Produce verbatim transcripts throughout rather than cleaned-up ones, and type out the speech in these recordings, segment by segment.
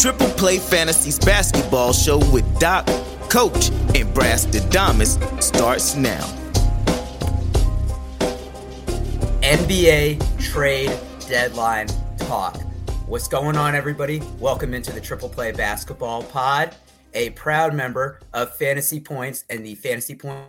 Triple Play Fantasies Basketball Show with Doc, Coach, and Brass Dadamas starts now. N B A trade deadline talk. What's going on, everybody? Welcome into the Triple Play Basketball Pod, a proud member of Fantasy Points and the Fantasy Points.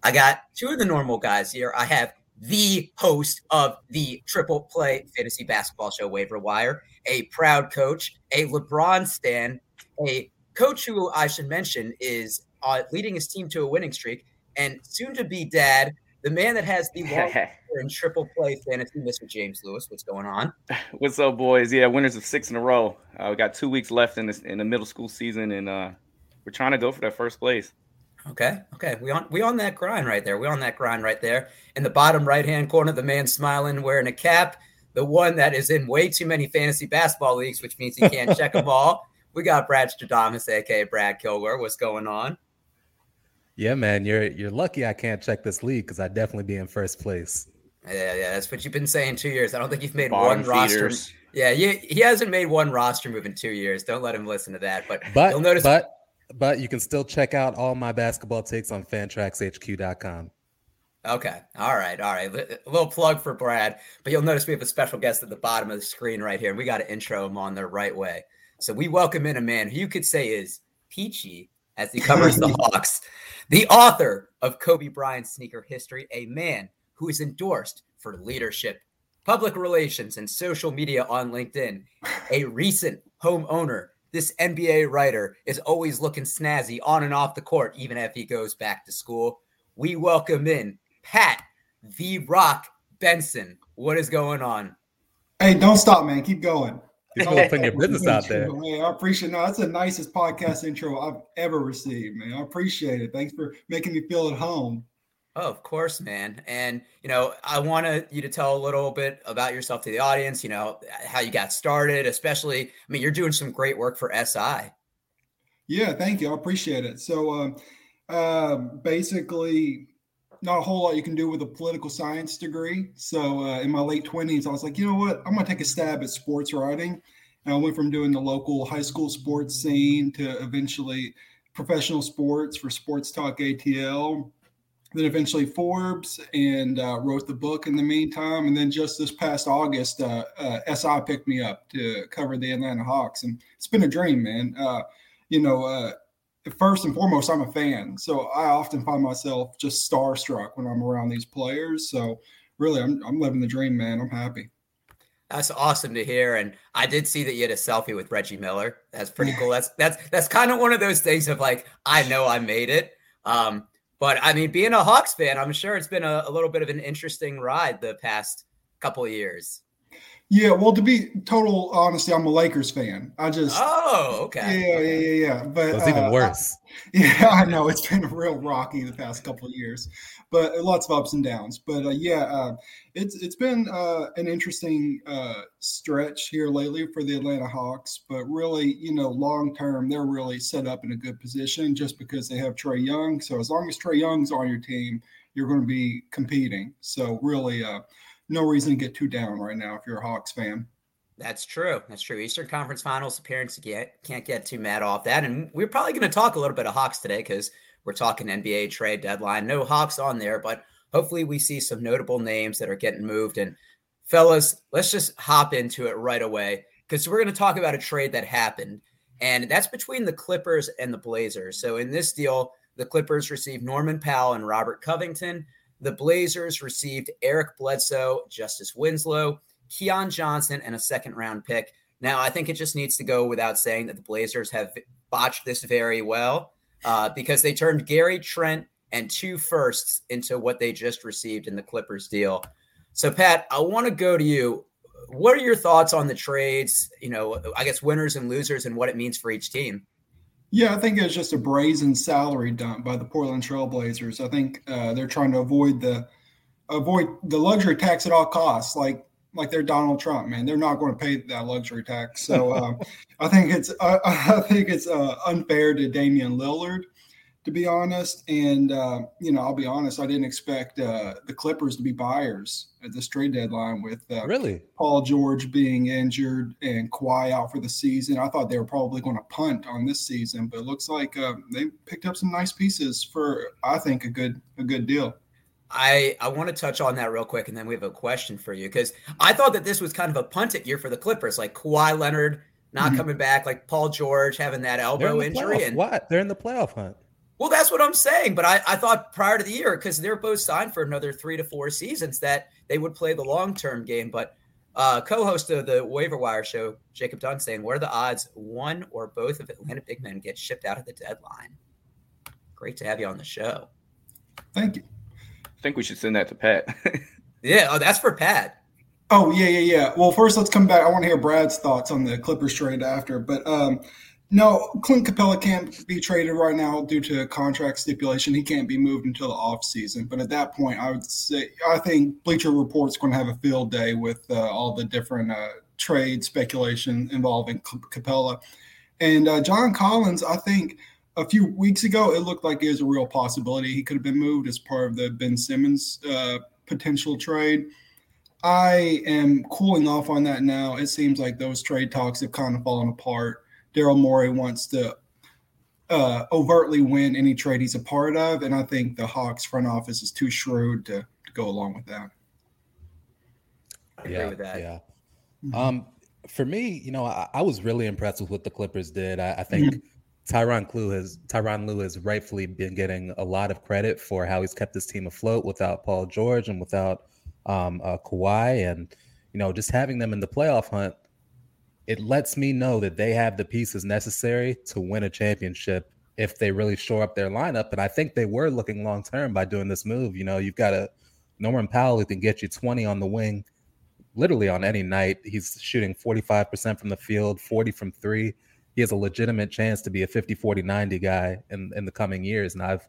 I got two of the normal guys here. I have the host of the Triple Play Fantasy Basketball Show, Waiver Wire, a proud coach, a LeBron stan, a coach who I should mention is uh, leading his team to a winning streak, and soon-to-be dad, the man that has the longest in Triple Play Fantasy, Mister James Lewis. What's going on? What's up, boys? Yeah, winners of six in a row. Uh, we got two weeks left in, this, in the middle school season, and uh, we're trying to go for that first place. Okay. Okay. We on we on that grind right there. We on that grind right there. In the bottom right-hand corner, the man smiling, wearing a cap, the one that is in way too many fantasy basketball leagues, which means he can't check them all. We got Brad Stradamus, a k a. Brad Kilgore. What's going on? Yeah, man. You're you're lucky I can't check this league because I'd definitely be in first place. Yeah, yeah. That's what you've been saying two years. I don't think you've made Bottom one roster. Feeders. Yeah, you, he hasn't made one roster move in two years. Don't let him listen to that. But, but you'll notice but- – But you can still check out all my basketball takes on fan tracks h q dot com. Okay. All right. All right. A little plug for Brad. But you'll notice we have a special guest at the bottom of the screen right here. We got to intro him on the right way. So we welcome in a man who you could say is peachy as he covers the Hawks, the author of Kobe Bryant's Sneaker History, a man who is endorsed for leadership, public relations, and social media on LinkedIn, a recent homeowner. This N B A writer is always looking snazzy on and off the court, even if he goes back to school. We welcome in Pat The Rock Benson. What is going on? Hey, don't stop, man. Keep going. You're putting your business out there. Man, I appreciate it. No, that's the nicest podcast intro I've ever received, man. I appreciate it. Thanks for making me feel at home. Oh, of course, man. And, you know, I wanted you to tell a little bit about yourself to the audience, you know, how you got started, especially, I mean, you're doing some great work for S I. Yeah, thank you. I appreciate it. So um, uh, basically not a whole lot you can do with a political science degree. So uh, in my late twenties, I was like, you know what, I'm going to take a stab at sports writing. And I went from doing the local high school sports scene to eventually professional sports for Sports Talk A T L. Then eventually Forbes, and uh, wrote the book in the meantime. And then just this past August, uh, uh, S I picked me up to cover the Atlanta Hawks. And it's been a dream, man. Uh, you know, uh, first and foremost, I'm a fan. So I often find myself just starstruck when I'm around these players. So really, I'm, I'm living the dream, man. I'm happy. That's awesome to hear. And I did see that you had a selfie with Reggie Miller. That's pretty cool. That's that's that's kind of one of those things of like, I know I made it. Um But, I mean, being a Hawks fan, I'm sure it's been a, a little bit of an interesting ride the past couple of years. Yeah, well, to be total honesty, I'm a Lakers fan. I just – Oh, okay. Yeah, okay. yeah, yeah, yeah. But, it's uh, even worse. I, yeah, I know. It's been real rocky the past couple of years, but lots of ups and downs. But, uh, yeah, uh, it's it's been uh, an interesting uh, stretch here lately for the Atlanta Hawks. But really, you know, long-term, they're really set up in a good position just because they have Trae Young. So as long as Trae Young's on your team, you're going to be competing. So really uh, – no reason to get too down right now if you're a Hawks fan. That's true. That's true. Eastern Conference Finals appearance, you can't get too mad off that. And we're probably going to talk a little bit of Hawks today because we're talking N B A trade deadline. No Hawks on there, but hopefully we see some notable names that are getting moved. And fellas, let's just hop into it right away because we're going to talk about a trade that happened. And that's between the Clippers and the Blazers. So in this deal, the Clippers received Norman Powell and Robert Covington. The Blazers received Eric Bledsoe, Justice Winslow, Keon Johnson, and a second-round pick. Now, I think it just needs to go without saying that the Blazers have botched this very well uh, because they turned Gary Trent and two firsts into what they just received in the Clippers deal. So, Pat, I want to go to you. What are your thoughts on the trades, you know, I guess winners and losers and what it means for each team? Yeah, I think it was just a brazen salary dump by the Portland Trail Blazers. I think uh, they're trying to avoid the avoid the luxury tax at all costs, like like they're Donald Trump, man. They're not going to pay that luxury tax. So um, I think it's uh, I think it's uh, unfair to Damian Lillard to be honest. And, uh, you know, I'll be honest, I didn't expect uh, the Clippers to be buyers at this trade deadline with uh, really Paul George being injured and Kawhi out for the season. I thought they were probably going to punt on this season, but it looks like uh, they picked up some nice pieces for, I think, a good a good deal. I, I want to touch on that real quick, and then we have a question for you, because I thought that this was kind of a punted year for the Clippers, like Kawhi Leonard not mm-hmm. coming back, like Paul George having that elbow injury. And what? They're in the playoff hunt. Well, that's what I'm saying. But I, I thought prior to the year, because they're both signed for another three to four seasons, that they would play the long-term game. But uh, co-host of the Waiver Wire show, Jacob Dunn, saying, what are the odds one or both of Atlanta big men get shipped out at the deadline? Great to have you on the show. Thank you. I think we should send that to Pat. yeah. Oh, that's for Pat. Oh, yeah, yeah, yeah. Well, first, let's come back. I want to hear Brad's thoughts on the Clippers trade after. But, um, no, Clint Capella can't be traded right now due to contract stipulation. He can't be moved until the offseason. But at that point, I would say I think Bleacher Report's going to have a field day with uh, all the different uh, trade speculation involving Capella. And uh, John Collins, I think a few weeks ago, it looked like it was a real possibility. He could have been moved as part of the Ben Simmons uh, potential trade. I am cooling off on that now. It seems like those trade talks have kind of fallen apart. Daryl Morey wants to uh, overtly win any trade he's a part of, and I think the Hawks front office is too shrewd to, to go along with that. I agree yeah, with that. Yeah. Mm-hmm. Um, for me, you know, I, I was really impressed with what the Clippers did. I, I think mm-hmm. Tyronn Lue has Tyronn Lue has rightfully been getting a lot of credit for how he's kept his team afloat without Paul George and without Um, uh, Kawhi, and you know, just having them in the playoff hunt, it lets me know that they have the pieces necessary to win a championship if they really shore up their lineup. And I think they were looking long term by doing this move. You know, you've got a Norman Powell who can get you twenty on the wing, literally on any night. He's shooting forty-five percent from the field, forty from three. He has a legitimate chance to be a fifty, forty, ninety guy in in the coming years, and I've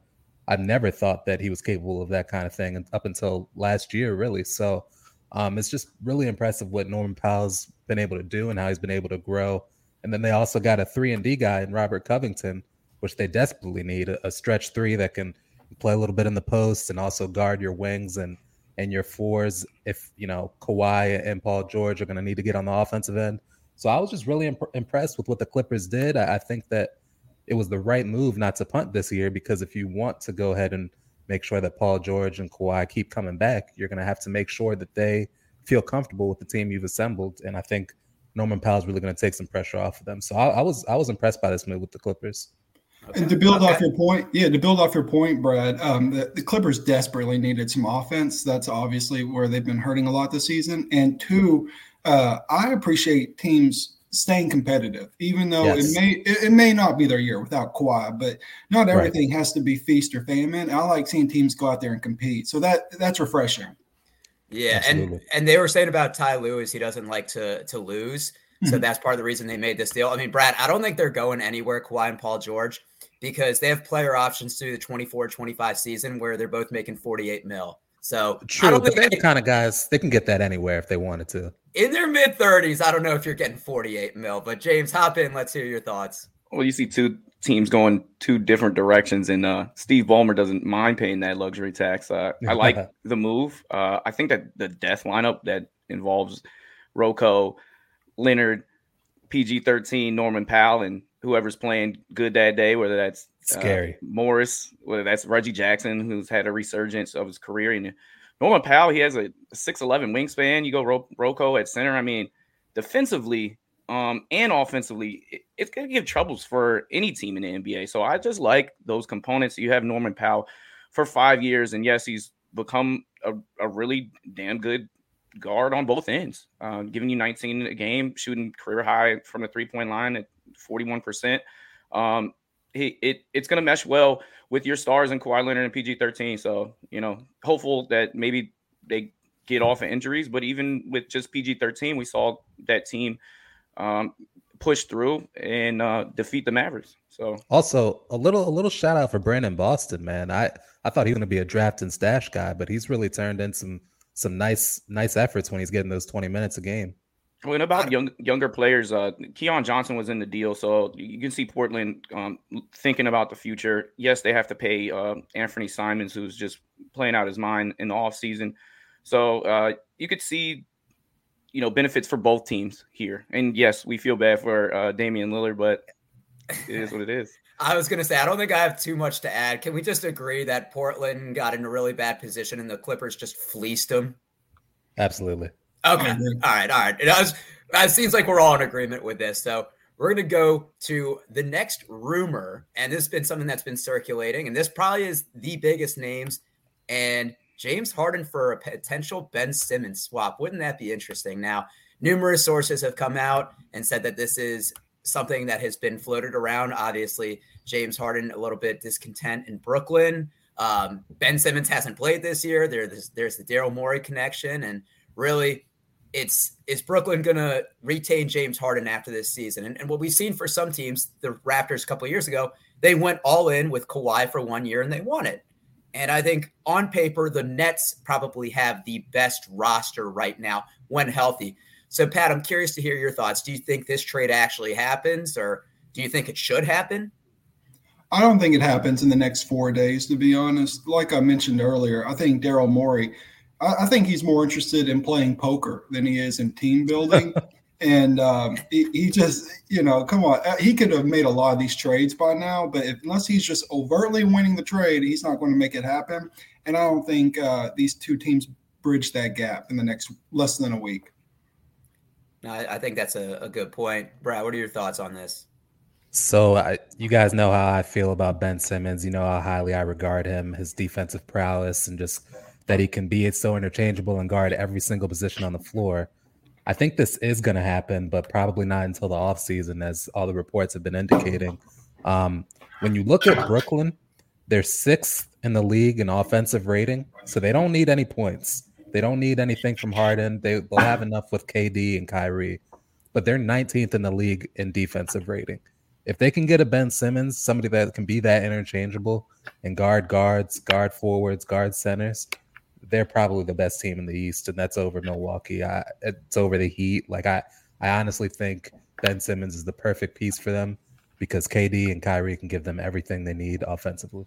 I've never thought that he was capable of that kind of thing up until last year, really. So um, it's just really impressive what Norman Powell's been able to do and how he's been able to grow. And then they also got a three and D guy in Robert Covington, which they desperately need, a, a stretch three that can play a little bit in the post and also guard your wings and, and your fours if, you know, Kawhi and Paul George are going to need to get on the offensive end. So I was just really imp- impressed with what the Clippers did. I, I think that it was the right move not to punt this year, because if you want to go ahead and make sure that Paul George and Kawhi keep coming back, you're going to have to make sure that they feel comfortable with the team you've assembled. And I think Norman Powell's really going to take some pressure off of them. So I, I was I was impressed by this move with the Clippers. Okay. And to build okay. off your point, yeah, to build off your point, Brad, um, the, the Clippers desperately needed some offense. That's obviously where they've been hurting a lot this season. And two, uh, I appreciate teams staying competitive, even though yes. it may it, it may not be their year without Kawhi, but not everything right. has to be feast or famine. I like seeing teams go out there and compete, so that that's refreshing. Yeah, Absolutely. and and they were saying about Ty Lewis, he doesn't like to to lose, so mm-hmm. that's part of the reason they made this deal. I mean, Brad, I don't think they're going anywhere, Kawhi and Paul George, because they have player options through the twenty-four twenty-five season where they're both making forty-eight mil. So true, I don't but think they're they, the kind of guys they can get that anywhere if they wanted to. In their mid thirties, I don't know if you're getting forty-eight mil, but James, hop in. Let's hear your thoughts. Well, you see two teams going two different directions, and uh, Steve Ballmer doesn't mind paying that luxury tax. Uh, I like the move. Uh, I think that the death lineup that involves Rocco, Leonard, P G thirteen, Norman Powell, and whoever's playing good that day, whether that's Scary uh, Morris, whether that's Reggie Jackson, who's had a resurgence of his career, and Norman Powell, he has a six eleven wingspan. You go Ro- Rocco at center. I mean, defensively um, and offensively, it, it's going to give troubles for any team in the N B A. So I just like those components. You have Norman Powell for five years, and yes, he's become a, a really damn good guard on both ends, uh, giving you nineteen a game, shooting career high from the three-point line at forty-one percent. Um, he, it it's going to mesh well with your stars and Kawhi Leonard and P G thirteen. So, you know, hopeful that maybe they get off of injuries. But even with just P G thirteen, we saw that team um, push through and uh, defeat the Mavericks. So also a little a little shout out for Brandon Boston, man. I, I thought he was going to be a draft and stash guy, but he's really turned in some some nice nice efforts when he's getting those twenty minutes a game. Well, about young, younger players, uh, Keon Johnson was in the deal, so you can see Portland um, thinking about the future. Yes, they have to pay uh, Anthony Simons, who's just playing out his mind in the offseason. So uh, you could see, you know, benefits for both teams here. And, yes, we feel bad for uh, Damian Lillard, but it is what it is. I was going to say, I don't think I have too much to add. Can we just agree that Portland got in a really bad position and the Clippers just fleeced them? Absolutely. Okay. Mm-hmm. All right. All right. It, was, it seems like we're all in agreement with this. So we're going to go to the next rumor. And this has been something that's been circulating. And this probably is the biggest names. And James Harden for a potential Ben Simmons swap. Wouldn't that be interesting? Now, numerous sources have come out and said that this is something that has been floated around. Obviously, James Harden, a little bit discontent in Brooklyn. Um, Ben Simmons hasn't played this year. There, there's, there's the Daryl Morey connection. And really, It's is Brooklyn going to retain James Harden after this season? And, and what we've seen for some teams, the Raptors a couple of years ago, they went all in with Kawhi for one year and they won it. And I think on paper, the Nets probably have the best roster right now when healthy. So, Pat, I'm curious to hear your thoughts. Do you think this trade actually happens, or do you think it should happen? I don't think it happens in the next four days, to be honest. Like I mentioned earlier, I think Daryl Morey – I think he's more interested in playing poker than he is in team building. and um, he, he just, you know, come on. He could have made a lot of these trades by now, but if, unless he's just overtly winning the trade, he's not going to make it happen. And I don't think uh, these two teams bridge that gap in the next less than a week. No, I, I think that's a, a good point. Brad, what are your thoughts on this? So I, you guys know how I feel about Ben Simmons. You know how highly I regard him, his defensive prowess, and just that he can be. It's so interchangeable and guard every single position on the floor. I think this is going to happen, but probably not until the offseason, as all the reports have been indicating. Um, when you look at Brooklyn, they're sixth in the league in offensive rating, so they don't need any points. They don't need anything from Harden. They, they'll have enough with K D and Kyrie, but they're nineteenth in the league in defensive rating. If they can get a Ben Simmons, somebody that can be that interchangeable and guard guards, guard forwards, guard centers, they're probably the best team in the East, and that's over Milwaukee. I, it's over the Heat. Like I, I honestly think Ben Simmons is the perfect piece for them because K D and Kyrie can give them everything they need offensively.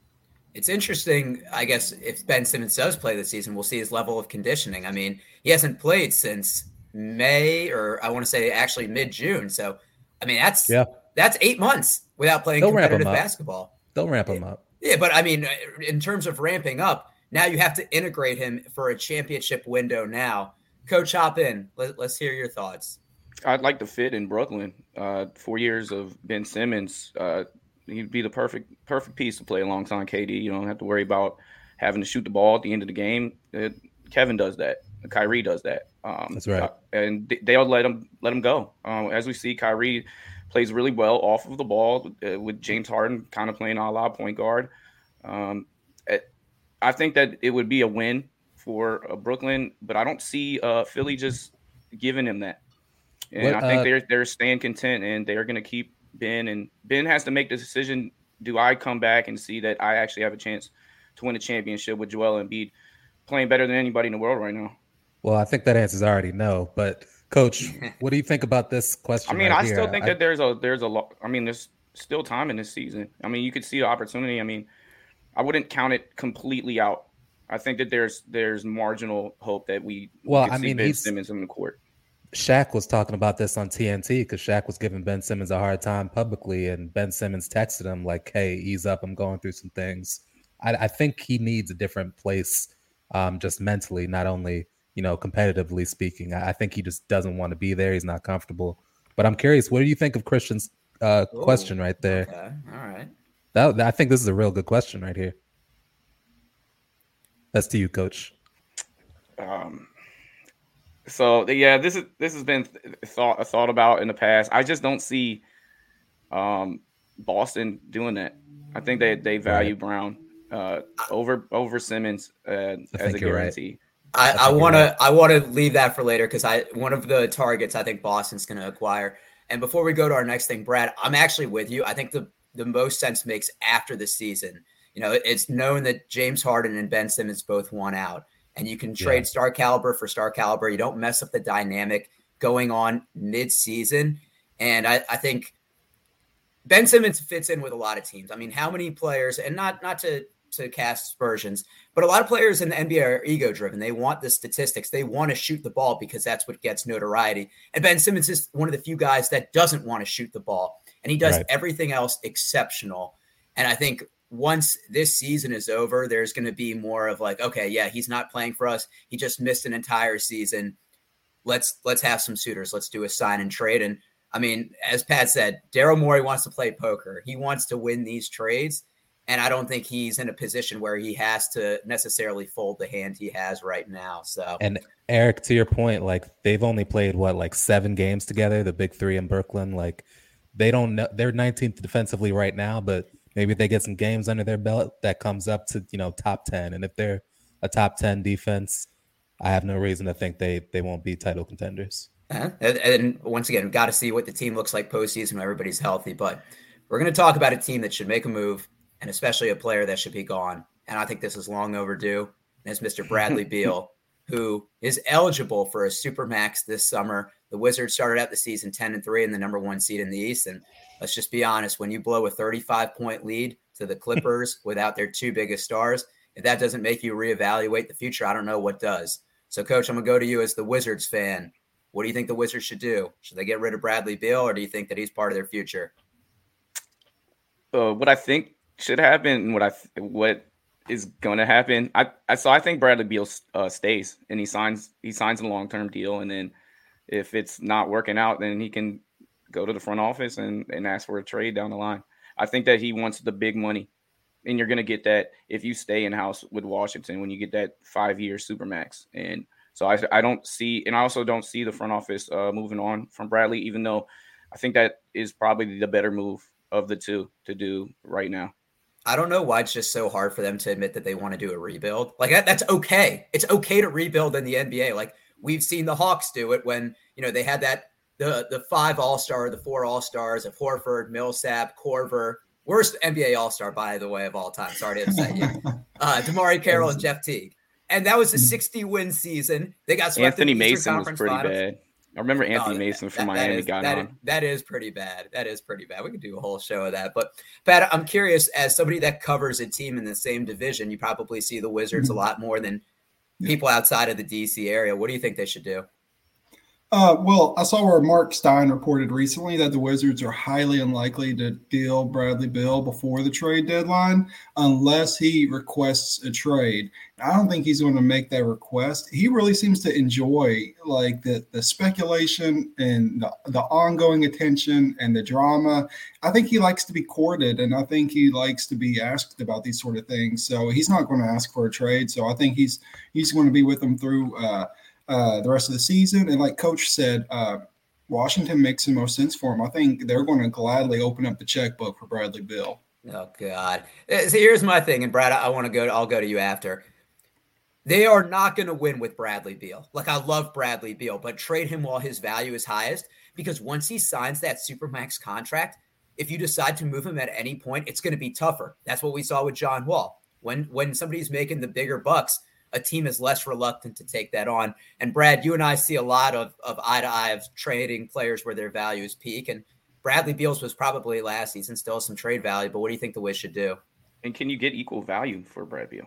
It's interesting, I guess, if Ben Simmons does play this season, we'll see his level of conditioning. I mean, he hasn't played since May, or I want to say actually mid-June. So, I mean, that's yeah. – That's eight months without playing They'll competitive basketball. They'll ramp him up. Yeah, but I mean, in terms of ramping up, now you have to integrate him for a championship window now. Coach, hop in. Let, let's hear your thoughts. I'd like to fit in Brooklyn. Uh, four years of Ben Simmons, uh, he'd be the perfect perfect piece to play alongside K D. You don't have to worry about having to shoot the ball at the end of the game. It, Kevin does that. Kyrie does that. Um, That's right. And they'll let him, let him go. Um, as we see, Kyrie – plays really well off of the ball uh, with James Harden kind of playing a la point guard. Um, it, I think that it would be a win for uh, Brooklyn, but I don't see uh, Philly just giving him that. And what, I think uh, they're they're staying content, and they're going to keep Ben. And Ben has to make the decision, do I come back and see that I actually have a chance to win a championship with Joel Embiid playing better than anybody in the world right now? Well, I think that answer's already no, but – Coach, what do you think about this question? I mean, right I still here? think I, that there's a there's a lot. I mean, there's still time in this season. I mean, you could see the opportunity. I mean, I wouldn't count it completely out. I think that there's there's marginal hope that we well, could I see mean, Ben Simmons in the court. Shaq was talking about this on T N T because Shaq was giving Ben Simmons a hard time publicly, and Ben Simmons texted him like, "Hey, ease up. I'm going through some things." I, I think he needs a different place, um, just mentally, not only, you know, competitively speaking. I think he just doesn't want to be there. He's not comfortable. But I'm curious, what do you think of Christian's uh, Ooh, question right there? Okay. All right. That, I think this is a real good question right here. That's to you, Coach. Um. So, yeah, this is this has been thought thought about in the past. I just don't see um, Boston doing that. I think they, they value right. Brown uh, over over Simmons uh, as a guarantee. Right. I, I want to I want to leave that for later because I one of the targets I think Boston's going to acquire. And before we go to our next thing, Brad, I'm actually with you. I think the, the most sense makes after the season. You know, it's known that James Harden and Ben Simmons both want out. And you can trade yeah. star caliber for star caliber. You don't mess up the dynamic. going on mid-season. And I, I think Ben Simmons fits in with a lot of teams. I mean, how many players, and not not to, to cast aspersions, but a lot of players in the N B A are ego-driven. They want the statistics. They want to shoot the ball because that's what gets notoriety. And Ben Simmons is one of the few guys that doesn't want to shoot the ball, and he does right. everything else exceptional. And I think once this season is over, there's going to be more of like, okay, yeah, he's not playing for us. He just missed an entire season. Let's let's have some suitors. Let's do a sign and trade. And I mean, as Pat said, Daryl Morey wants to play poker. He wants to win these trades. And I don't think he's in a position where he has to necessarily fold the hand he has right now. So, and Eric, to your point, like they've only played what, like seven games together, the big three in Brooklyn. Like they don't know, they're nineteenth defensively right now, but maybe they get some games under their belt that comes up to, you know, top ten. And if they're a top ten defense, I have no reason to think they they won't be title contenders. Uh-huh. And, and once again, got to see what the team looks like postseason when everybody's healthy. But we're going to talk about a team that should make a move, and especially a player that should be gone. And I think this is long overdue. And it's Mister Bradley Beal, who is eligible for a Supermax this summer. The Wizards started out the season ten and three and the number one seed in the East. And let's just be honest, when you blow a thirty-five point lead to the Clippers without their two biggest stars, if that doesn't make you reevaluate the future, I don't know what does. So, Coach, I'm going to go to you as the Wizards fan. What do you think the Wizards should do? Should they get rid of Bradley Beal, or do you think that he's part of their future? Uh, what I think should happen, and what I what is going to happen, I, I so I think Bradley Beal uh, stays, and he signs he signs a long term deal, and then if it's not working out, then he can go to the front office and and ask for a trade down the line. I think that he wants the big money, and you're going to get that if you stay in house with Washington when you get that five year Supermax. And so I, I don't see – and I also don't see the front office uh, moving on from Bradley, even though I think that is probably the better move of the two to do right now. I don't know why it's just so hard for them to admit that they want to do a rebuild. Like, that, that's okay. It's okay to rebuild in the N B A. Like, we've seen the Hawks do it when, you know, they had that the, – the five All-Star, the four All-Stars of Horford, Millsap, Korver. Worst N B A All-Star, by the way, of all time. Sorry to upset you. Uh, Damari Carroll and Jeff Teague. And that was a sixty-win season. They got swept. Anthony in the Mason Conference was pretty finals. Bad. I remember Anthony no, Mason that, from that, Miami that is, got that on. Is, that is pretty bad. That is pretty bad. We could do a whole show of that. But, Pat, I'm curious, as somebody that covers a team in the same division, you probably see the Wizards a lot more than people outside of the D C area. What do you think they should do? Uh, well, I saw where Mark Stein reported recently that the Wizards are highly unlikely to deal Bradley Beal before the trade deadline unless he requests a trade. I don't think he's going to make that request. He really seems to enjoy like the, the speculation and the, the ongoing attention and the drama. I think he likes to be courted, and I think he likes to be asked about these sort of things. So he's not going to ask for a trade. So I think he's he's going to be with them through uh, – Uh, the rest of the season. And like Coach said, uh, Washington makes the most sense for him. I think they're going to gladly open up the checkbook for Bradley Beal. Oh God. So here's my thing. And Brad, I want to go, to, I'll go to you after. They are not going to win with Bradley Beal. Like, I love Bradley Beal, but trade him while his value is highest, because once he signs that Supermax contract, if you decide to move him at any point, it's going to be tougher. That's what we saw with John Wall. When, when somebody's making the bigger bucks, a team is less reluctant to take that on. And Brad, you and I see a lot of, of eye-to-eye of trading players where their values peak. And Bradley Beal's was probably last season still some trade value, but what do you think the Wiz should do? And can you get equal value for Brad Beal?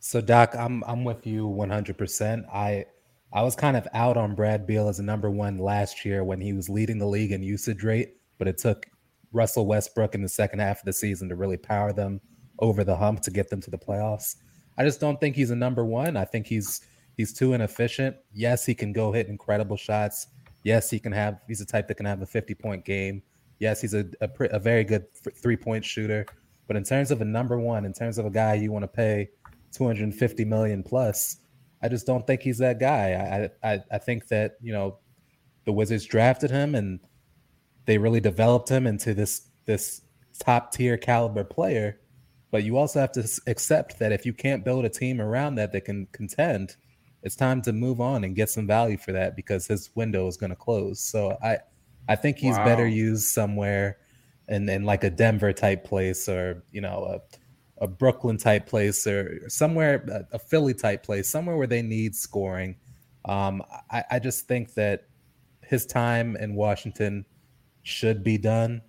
So, Doc, I'm I'm with you one hundred percent. I I was kind of out on Brad Beal as a number one last year when he was leading the league in usage rate, but it took Russell Westbrook in the second half of the season to really power them over the hump to get them to the playoffs. I just don't think he's a number one. I think he's he's too inefficient. Yes, he can go hit incredible shots. Yes, he can have. He's a type that can have a fifty-point game. Yes, he's a, a, a very good three-point shooter. But in terms of a number one, in terms of a guy you want to pay two hundred fifty million dollars plus, I just don't think he's that guy. I, I I think that, you know, the Wizards drafted him and they really developed him into this this top-tier caliber player. But you also have to accept that if you can't build a team around that that can contend, it's time to move on and get some value for that, because his window is going to close. So I, I think he's wow. better used somewhere in, in like a Denver type place, or, you know, a, a Brooklyn type place, or somewhere, a, a Philly type place, somewhere where they need scoring. Um, I, I just think that his time in Washington should be done.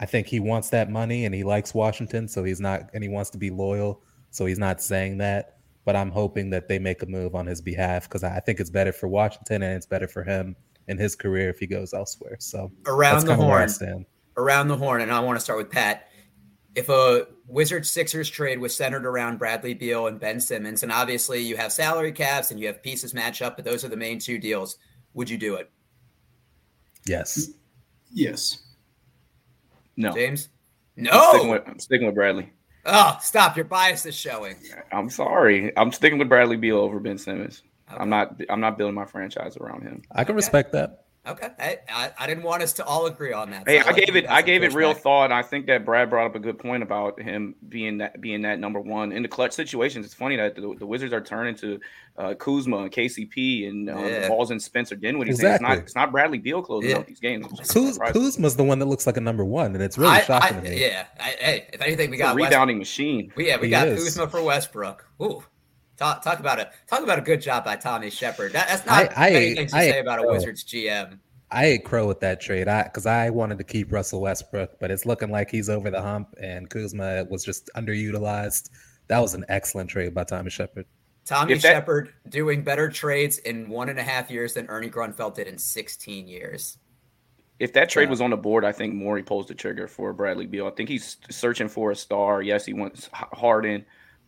I think he wants that money and he likes Washington, so he's not, and he wants to be loyal, so he's not saying that. But I'm hoping that they make a move on his behalf because I think it's better for Washington and it's better for him in his career if he goes elsewhere. So around the horn, around the horn, and I want to start with Pat. If a Wizards Sixers trade was centered around Bradley Beal and Ben Simmons, and obviously you have salary caps and you have pieces match up, but those are the main two deals, would you do it? Yes. Yes. No. James? No. I'm sticking with, I'm sticking with Bradley. Oh, stop. Your bias is showing. I'm sorry. I'm sticking with Bradley Beal over Ben Simmons. Okay. I'm not I'm not building my franchise around him. I can okay. respect that. Okay. I, I, I didn't want us to all agree on that. Hey, so I, I gave it I gave it real back. thought. I think that Brad brought up a good point about him being that being that number one in the clutch situations. It's funny that the, the Wizards are turning to uh, Kuzma and K C P and uh, yeah. Balls and Spencer Dinwiddie. Exactly. It's not it's not Bradley Beal closing yeah. out these games. Kuz, Kuzma's the one that looks like a number one, and it's really I, shocking I, to me. Yeah. I, hey, if anything, we it's got a rebounding West- machine. We, yeah, we he got is. Kuzma for Westbrook. Ooh. Talk, talk about it. Talk about a good job by Tommy Shepard. That, that's not I, I, many things to I, say I about crow. a Wizards G M. I ate crow with that trade because I, I wanted to keep Russell Westbrook, but it's looking like he's over the hump, and Kuzma was just underutilized. That was an excellent trade by Tommy Shepard. Tommy that, Shepard doing better trades in one and a half years than Ernie Grunfeld did in sixteen years. If that trade yeah. was on the board, I think Morey pulls the trigger for Bradley Beal. I think he's searching for a star. Yes, he wants Harden.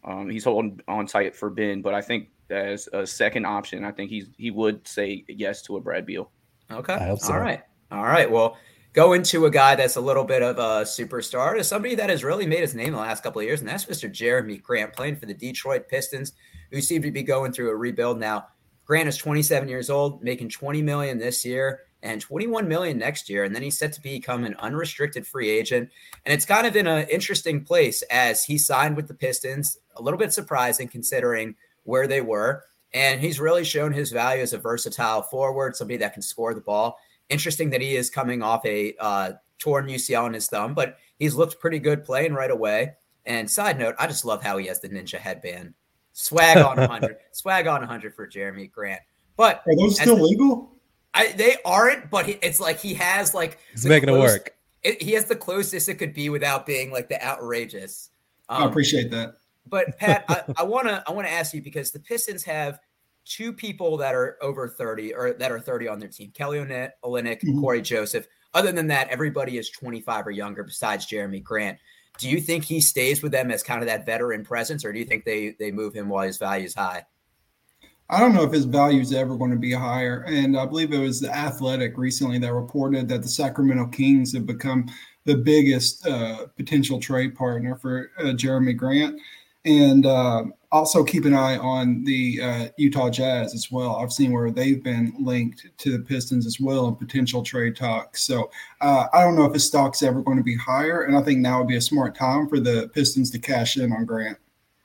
Um, he's holding on tight for Ben, but I think as a second option, I think he's he would say yes to a Brad Beal. Okay. I hope so. All right. All right. Well, go into a guy that's a little bit of a superstar to somebody that has really made his name in the last couple of years, and that's Mister Jeremy Grant, playing for the Detroit Pistons, who seem to be going through a rebuild now. Grant is twenty-seven years old, making twenty million dollars this year and twenty-one million dollars next year, and then he's set to become an unrestricted free agent. And it's kind of in an interesting place as he signed with the Pistons. A little bit surprising considering where they were. And he's really shown his value as a versatile forward, somebody that can score the ball. Interesting that he is coming off a uh, torn U C L in his thumb, but he's looked pretty good playing right away. And side note, I just love how he has the ninja headband. Swag on one hundred. Swag on one hundred for Jeremy Grant. But are those still the, legal? I, they aren't, but he, it's like he has like. He's making close, it work. It, he has the closest it could be without being like the outrageous. Um, I appreciate that. But Pat, I want to I want to ask you because the Pistons have two people that are over thirty or that are thirty on their team: Kelly Olynyk, mm-hmm. Corey Joseph. Other than that, everybody is twenty-five or younger besides Jeremy Grant. Do you think he stays with them as kind of that veteran presence, or do you think they they move him while his value is high? I don't know if his value is ever going to be higher, and I believe it was The Athletic recently that reported that the Sacramento Kings have become the biggest uh, potential trade partner for uh, Jeremy Grant. And uh, also keep an eye on the uh, Utah Jazz as well. I've seen where they've been linked to the Pistons as well in potential trade talks. So uh, I don't know if his stock's ever going to be higher, and I think now would be a smart time for the Pistons to cash in on Grant.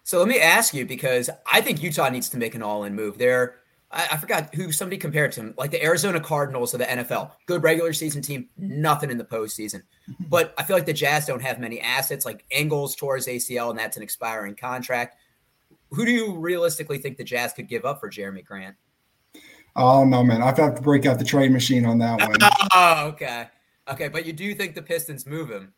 So let me ask you, because I think Utah needs to make an all-in move. They're, I, I forgot who somebody compared to them, like the Arizona Cardinals of the N F L. Good regular season team, nothing in the postseason. But I feel like the Jazz don't have many assets. Like Ingles tore his A C L, and that's an expiring contract. Who do you realistically think the Jazz could give up for Jeremy Grant? Oh, no, man. I'd have to break out the trade machine on that one. Oh, okay. Okay, but you do think the Pistons move him?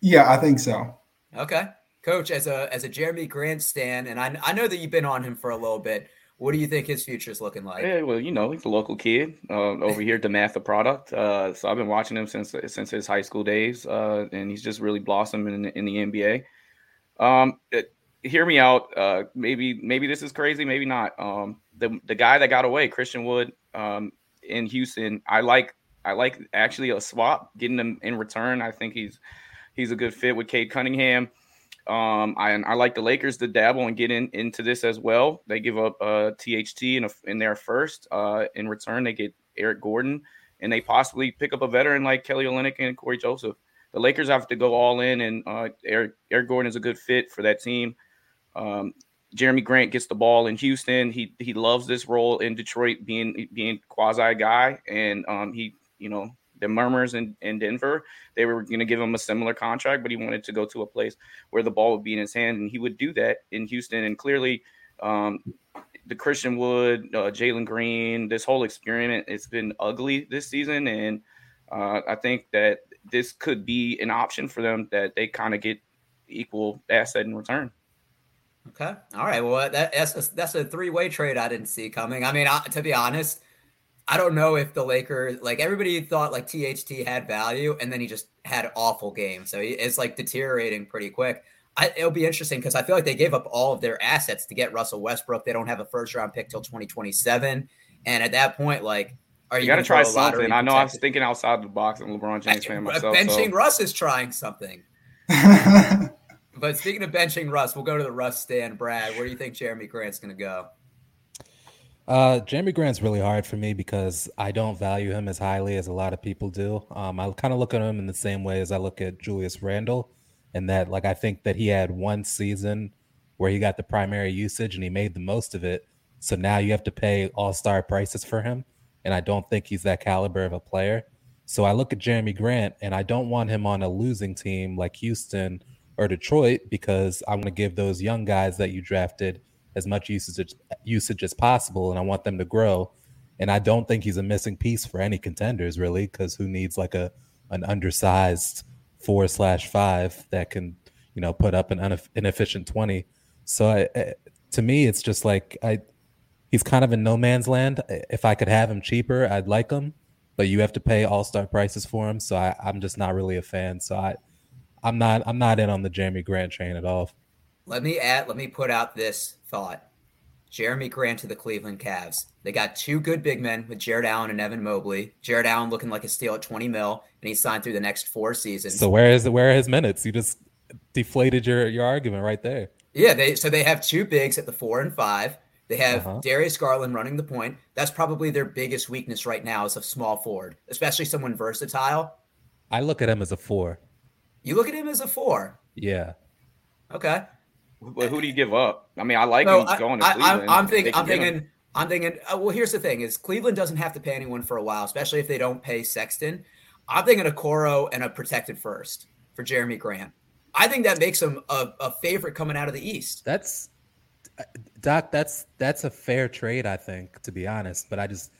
Yeah, I think so. Okay. Coach, as a as a Jeremy Grant stan, and I, I know that you've been on him for a little bit, what do you think his future is looking like? Yeah, well, you know, he's a local kid uh, over here at the Matha product. Uh, so I've been watching him since since his high school days, uh, and he's just really blossomed in, in the N B A. Um, it, hear me out. Uh, maybe maybe this is crazy, maybe not. Um, the the guy that got away, Christian Wood, um, in Houston. I like I like actually a swap, getting him in return. I think he's he's a good fit with Cade Cunningham. Um, I, I like the Lakers to dabble and get in into this as well. They give up uh, T H T in, a, in their first. Uh, in return, they get Eric Gordon, and they possibly pick up a veteran like Kelly Olynyk and Corey Joseph. The Lakers have to go all in, and uh, Eric, Eric Gordon is a good fit for that team. Um, Jeremy Grant gets the ball in Houston. He he loves this role in Detroit, being being quasi guy, and um, he you know. The murmurs in, in Denver, they were going to give him a similar contract, but he wanted to go to a place where the ball would be in his hand, and he would do that in Houston. And clearly um, the Christian Wood, uh, Jalen Green, this whole experiment, it's been ugly this season. And uh, I think that this could be an option for them that they kind of get equal asset in return. Okay. All right. Well, that, that's, a, that's a three-way trade I didn't see coming. I mean, I, to be honest, I don't know if the Lakers, like everybody thought like T H T had value and then he just had awful games. So he, it's like deteriorating pretty quick. I, it'll be interesting because I feel like they gave up all of their assets to get Russell Westbrook. They don't have a first round pick till twenty twenty-seven. And at that point, like, are you, you got to try something? I know I was thinking outside the box and LeBron James fan myself. Benching so. Russ is trying something. But speaking of benching Russ, we'll go to the Russ stand. Brad, where do you think Jeremy Grant's going to go? Uh, Jeremy Grant's really hard for me because I don't value him as highly as a lot of people do. Um, I kind of look at him in the same way as I look at Julius Randle. And that, like, I think that he had one season where he got the primary usage and he made the most of it. So now you have to pay all-star prices for him. And I don't think he's that caliber of a player. So I look at Jeremy Grant and I don't want him on a losing team like Houston or Detroit because I want to give those young guys that you drafted as much usage, usage as possible. And I want them to grow. And I don't think he's a missing piece for any contenders, really, because who needs like a an undersized four slash five that can, you know, put up an ineff- inefficient twenty. So I, I, to me, it's just like I, he's kind of in no man's land. If I could have him cheaper, I'd like him, but you have to pay all-star prices for him. So I, I'm just not really a fan. So I, I'm not, I'm not in on the Jeremy Grant train at all. Let me add, let me put out this thought. Jeremy Grant to the Cleveland Cavs. They got two good big men with Jared Allen and Evan Mobley. Jared Allen looking like a steal at twenty mil, and he signed through the next four seasons. So where is the, where are his minutes? You just deflated your, your argument right there. Yeah, they so they have two bigs at the four and five. They have uh-huh. Darius Garland running the point. That's probably their biggest weakness right now is a small forward, especially someone versatile. I look at him as a four. You look at him as a four? Yeah. Okay. But who do you give up? I mean, I like no, him going to Cleveland. I, I, I'm, think, I'm thinking. Him. I'm thinking. I'm uh, thinking. Well, here's the thing: is Cleveland doesn't have to pay anyone for a while, especially if they don't pay Sexton. I'm thinking a Okoro and a protected first for Jeremy Grant. I think that makes him a, a favorite coming out of the East. That's Doc. That's that's a fair trade, I think, to be honest. But I just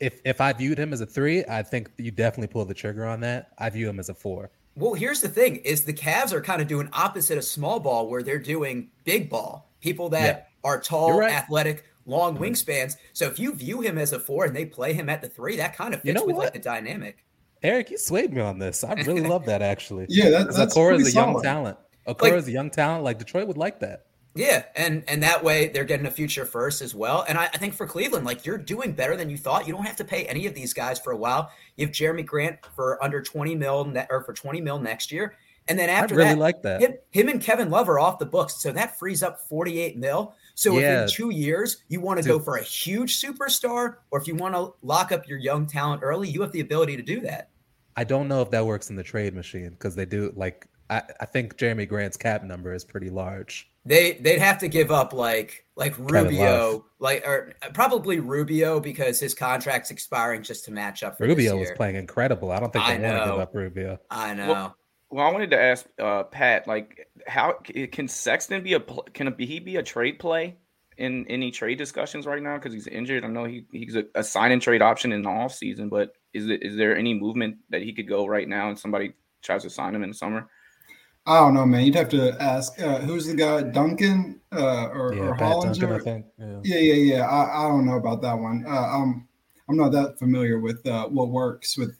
if if I viewed him as a three, I think you definitely pull the trigger on that. I view him as a four. Well, here's the thing is the Cavs are kind of doing opposite of small ball where they're doing big ball, people that yeah. are tall, right. athletic, long mm-hmm. wingspans. So if you view him as a four and they play him at the three, that kind of fits you know with like, the dynamic. Eric, you swayed me on this. I really love that, actually. Yeah, that, that's Okoro is a young solid. talent. Okoro like, is a young talent. Like Detroit would like that. Yeah, and and that way they're getting a future first as well. And I, I think for Cleveland, like you're doing better than you thought. You don't have to pay any of these guys for a while. You have Jeremy Grant for under twenty mil ne- or for twenty mil next year, and then after I really that, like that. Him, him and Kevin Love are off the books, so that frees up forty-eight mil. So yeah. if in two years you want to go for a huge superstar, or if you want to lock up your young talent early, you have the ability to do that. I don't know if that works in the trade machine because they do like I, I think Jeremy Grant's cap number is pretty large. They they'd have to give up like like Rubio, like or probably Rubio because his contract's expiring just to match up for Rubio this year. Was playing incredible. I don't think they want to give up Rubio. I know. Well, well I wanted to ask uh, Pat, like, how can Sexton be a can he be a trade play in any trade discussions right now because he's injured? I know he he's a, a sign and trade option in the offseason, but is it, is there any movement that he could go right now and somebody tries to sign him in the summer? I don't know, man. You'd have to ask uh, who's the guy, Duncan uh, or, yeah, or Hollinger? Duncan, I think. Yeah, yeah, yeah. yeah. I, I don't know about that one. Uh, I'm I'm not that familiar with uh, what works with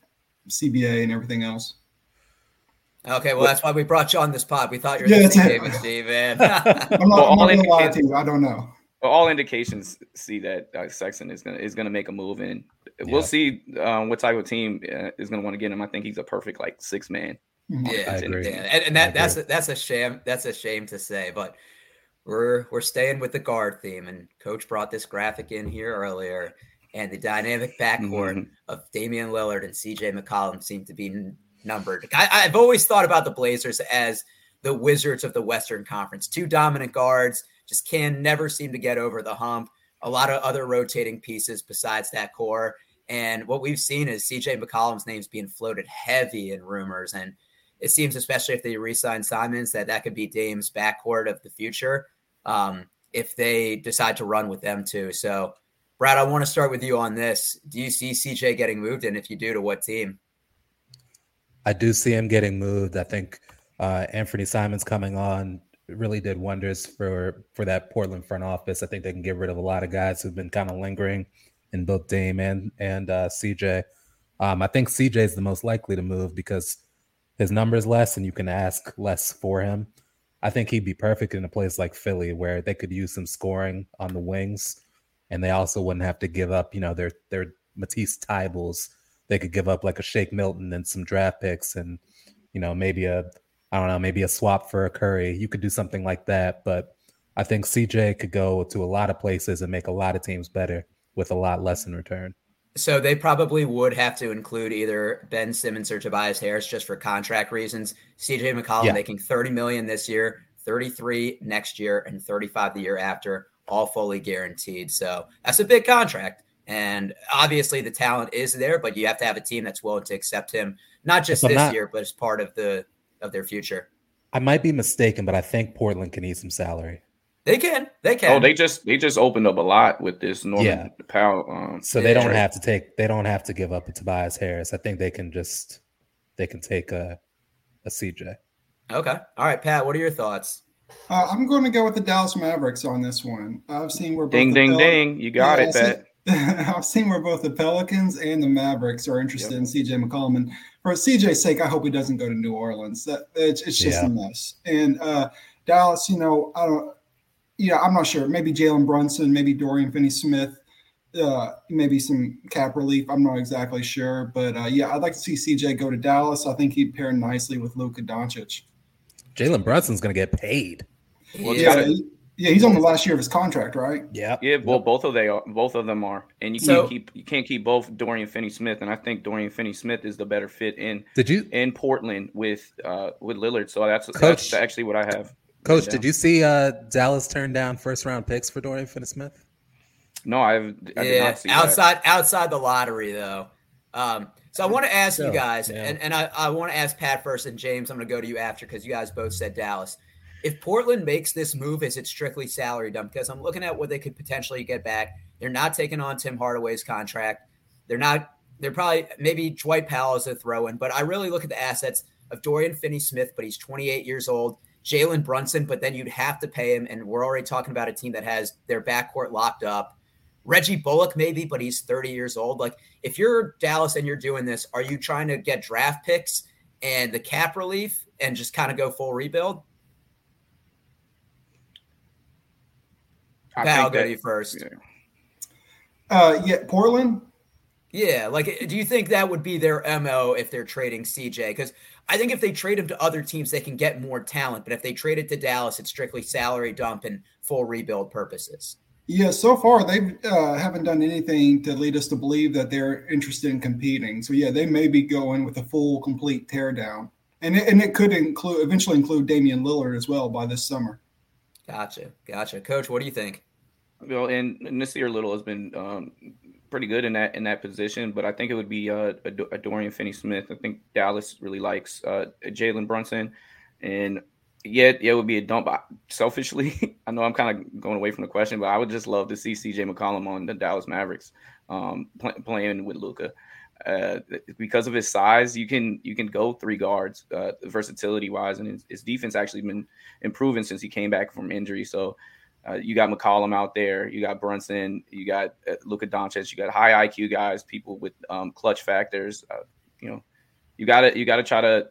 C B A and everything else. Okay, well, what? That's why we brought you on this pod. We thought you were yeah, David Steven. I'm not, well, I'm not all gonna lie to you. I don't know. Well, all indications see that uh, Sexton is gonna is gonna make a move, and we'll yeah. see uh, what type of team uh, is gonna want to get him. I think he's a perfect like six man. Yeah, and, and that, that's a, that's a shame. That's a shame to say, but we're we're staying with the guard theme. And Coach brought this graphic in here earlier, and the dynamic backcourt mm-hmm. of Damian Lillard and C J McCollum seem to be n- numbered. I, I've always thought about the Blazers as the Wizards of the Western Conference. Two dominant guards just can never seem to get over the hump. A lot of other rotating pieces besides that core, and what we've seen is C J McCollum's name's being floated heavy in rumors and. It seems, especially if they re-sign Simons, that that could be Dame's backcourt of the future. Um, if they decide to run with them too. So, Brad, I want to start with you on this. Do you see C J getting moved? And if you do, to what team? I do see him getting moved. I think uh, Anthony Simons coming on really did wonders for, for that Portland front office. I think they can get rid of a lot of guys who've been kind of lingering in both Dame and, and uh, C J. Um, I think C J is the most likely to move because his number is less and you can ask less for him. I think he'd be perfect in a place like Philly where they could use some scoring on the wings and they also wouldn't have to give up, you know, their, their Matisse Thybulle. They could give up like a Shake Milton and some draft picks and, you know, maybe a, I don't know, maybe a swap for a Curry. You could do something like that. But I think C J could go to a lot of places and make a lot of teams better with a lot less in return. So they probably would have to include either Ben Simmons or Tobias Harris just for contract reasons. C J McCollum yeah. making thirty million dollars this year, thirty-three next year, and thirty-five the year after, all fully guaranteed. So that's a big contract. And obviously the talent is there, but you have to have a team that's willing to accept him, not just this not, year, but as part of the of their future. I might be mistaken, but I think Portland can eat some salary. They can. They can. Oh, they just they just opened up a lot with this Norman yeah. Powell. Um, so they yeah. don't have to take they don't have to give up a Tobias Harris. I think they can just they can take a a C J. Okay. All right, Pat, what are your thoughts? Uh, I'm going to go with the Dallas Mavericks on this one. I've seen where both ding ding Pel- ding. You got yeah, it, Pat. I've seen where both the Pelicans and the Mavericks are interested yep. in C J McCollum. And for C J's sake, I hope he doesn't go to New Orleans. That it's, it's just yeah. a mess. And uh, Dallas, you know, I don't. Yeah, I'm not sure. Maybe Jalen Brunson, maybe Dorian Finney-Smith, uh, maybe some cap relief. I'm not exactly sure. But, uh, yeah, I'd like to see C J go to Dallas. I think he'd pair nicely with Luka Doncic. Jalen Brunson's going to get paid. Well, yeah, gotta, yeah, he's on the last year of his contract, right? Yeah. Yeah, well, both of they are, both of them are. And you so, can't keep you can't keep both Dorian Finney-Smith, and I think Dorian Finney-Smith is the better fit in did you, in Portland with uh, with Lillard. So that's, Coach, that's actually what I have. Coach, did you see uh, Dallas turn down first-round picks for Dorian Finney-Smith? No, I've, I did yeah, not see outside, that. Outside the lottery, though. Um, so I want to ask so, you guys, yeah. and, and I, I want to ask Pat first, and James, I'm going to go to you after because you guys both said Dallas. If Portland makes this move, is it strictly salary dump? Because I'm looking at what they could potentially get back. They're not taking on Tim Hardaway's contract. They're not – they're probably – maybe Dwight Powell is a throw-in. But I really look at the assets of Dorian Finney-Smith, but he's twenty-eight years old. Jalen Brunson, but then you'd have to pay him. And we're already talking about a team that has their backcourt locked up. Reggie Bullock maybe, but he's thirty years old. Like if you're Dallas and you're doing this, are you trying to get draft picks and the cap relief and just kind of go full rebuild? I Pat, I'll go to you first. Yeah. Uh, yeah, Portland. Yeah, like, do you think that would be their M O if they're trading C J? Because I think if they trade him to other teams, they can get more talent. But if they trade it to Dallas, it's strictly salary dump and full rebuild purposes. Yeah, so far they uh, haven't done anything to lead us to believe that they're interested in competing. So, yeah, they may be going with a full, complete teardown. And it, and it could include eventually include Damian Lillard as well by this summer. Gotcha, gotcha. Coach, what do you think? Well, and Nasir Little has been um, – pretty good in that in that position, but I think it would be uh, a Dorian Finney-Smith. I think Dallas really likes uh, Jalen Brunson, and yet yeah, it would be a dump. I, selfishly, I know I'm kind of going away from the question, but I would just love to see C J McCollum on the Dallas Mavericks um, play, playing with Luka uh, because of his size. You can you can go three guards uh, versatility wise, and his, his defense actually been improving since he came back from injury. So. Uh, you got McCollum out there. You got Brunson. You got uh, Luka Doncic. You got high I Q guys, people with um, clutch factors. Uh, you know, you got to you got to try to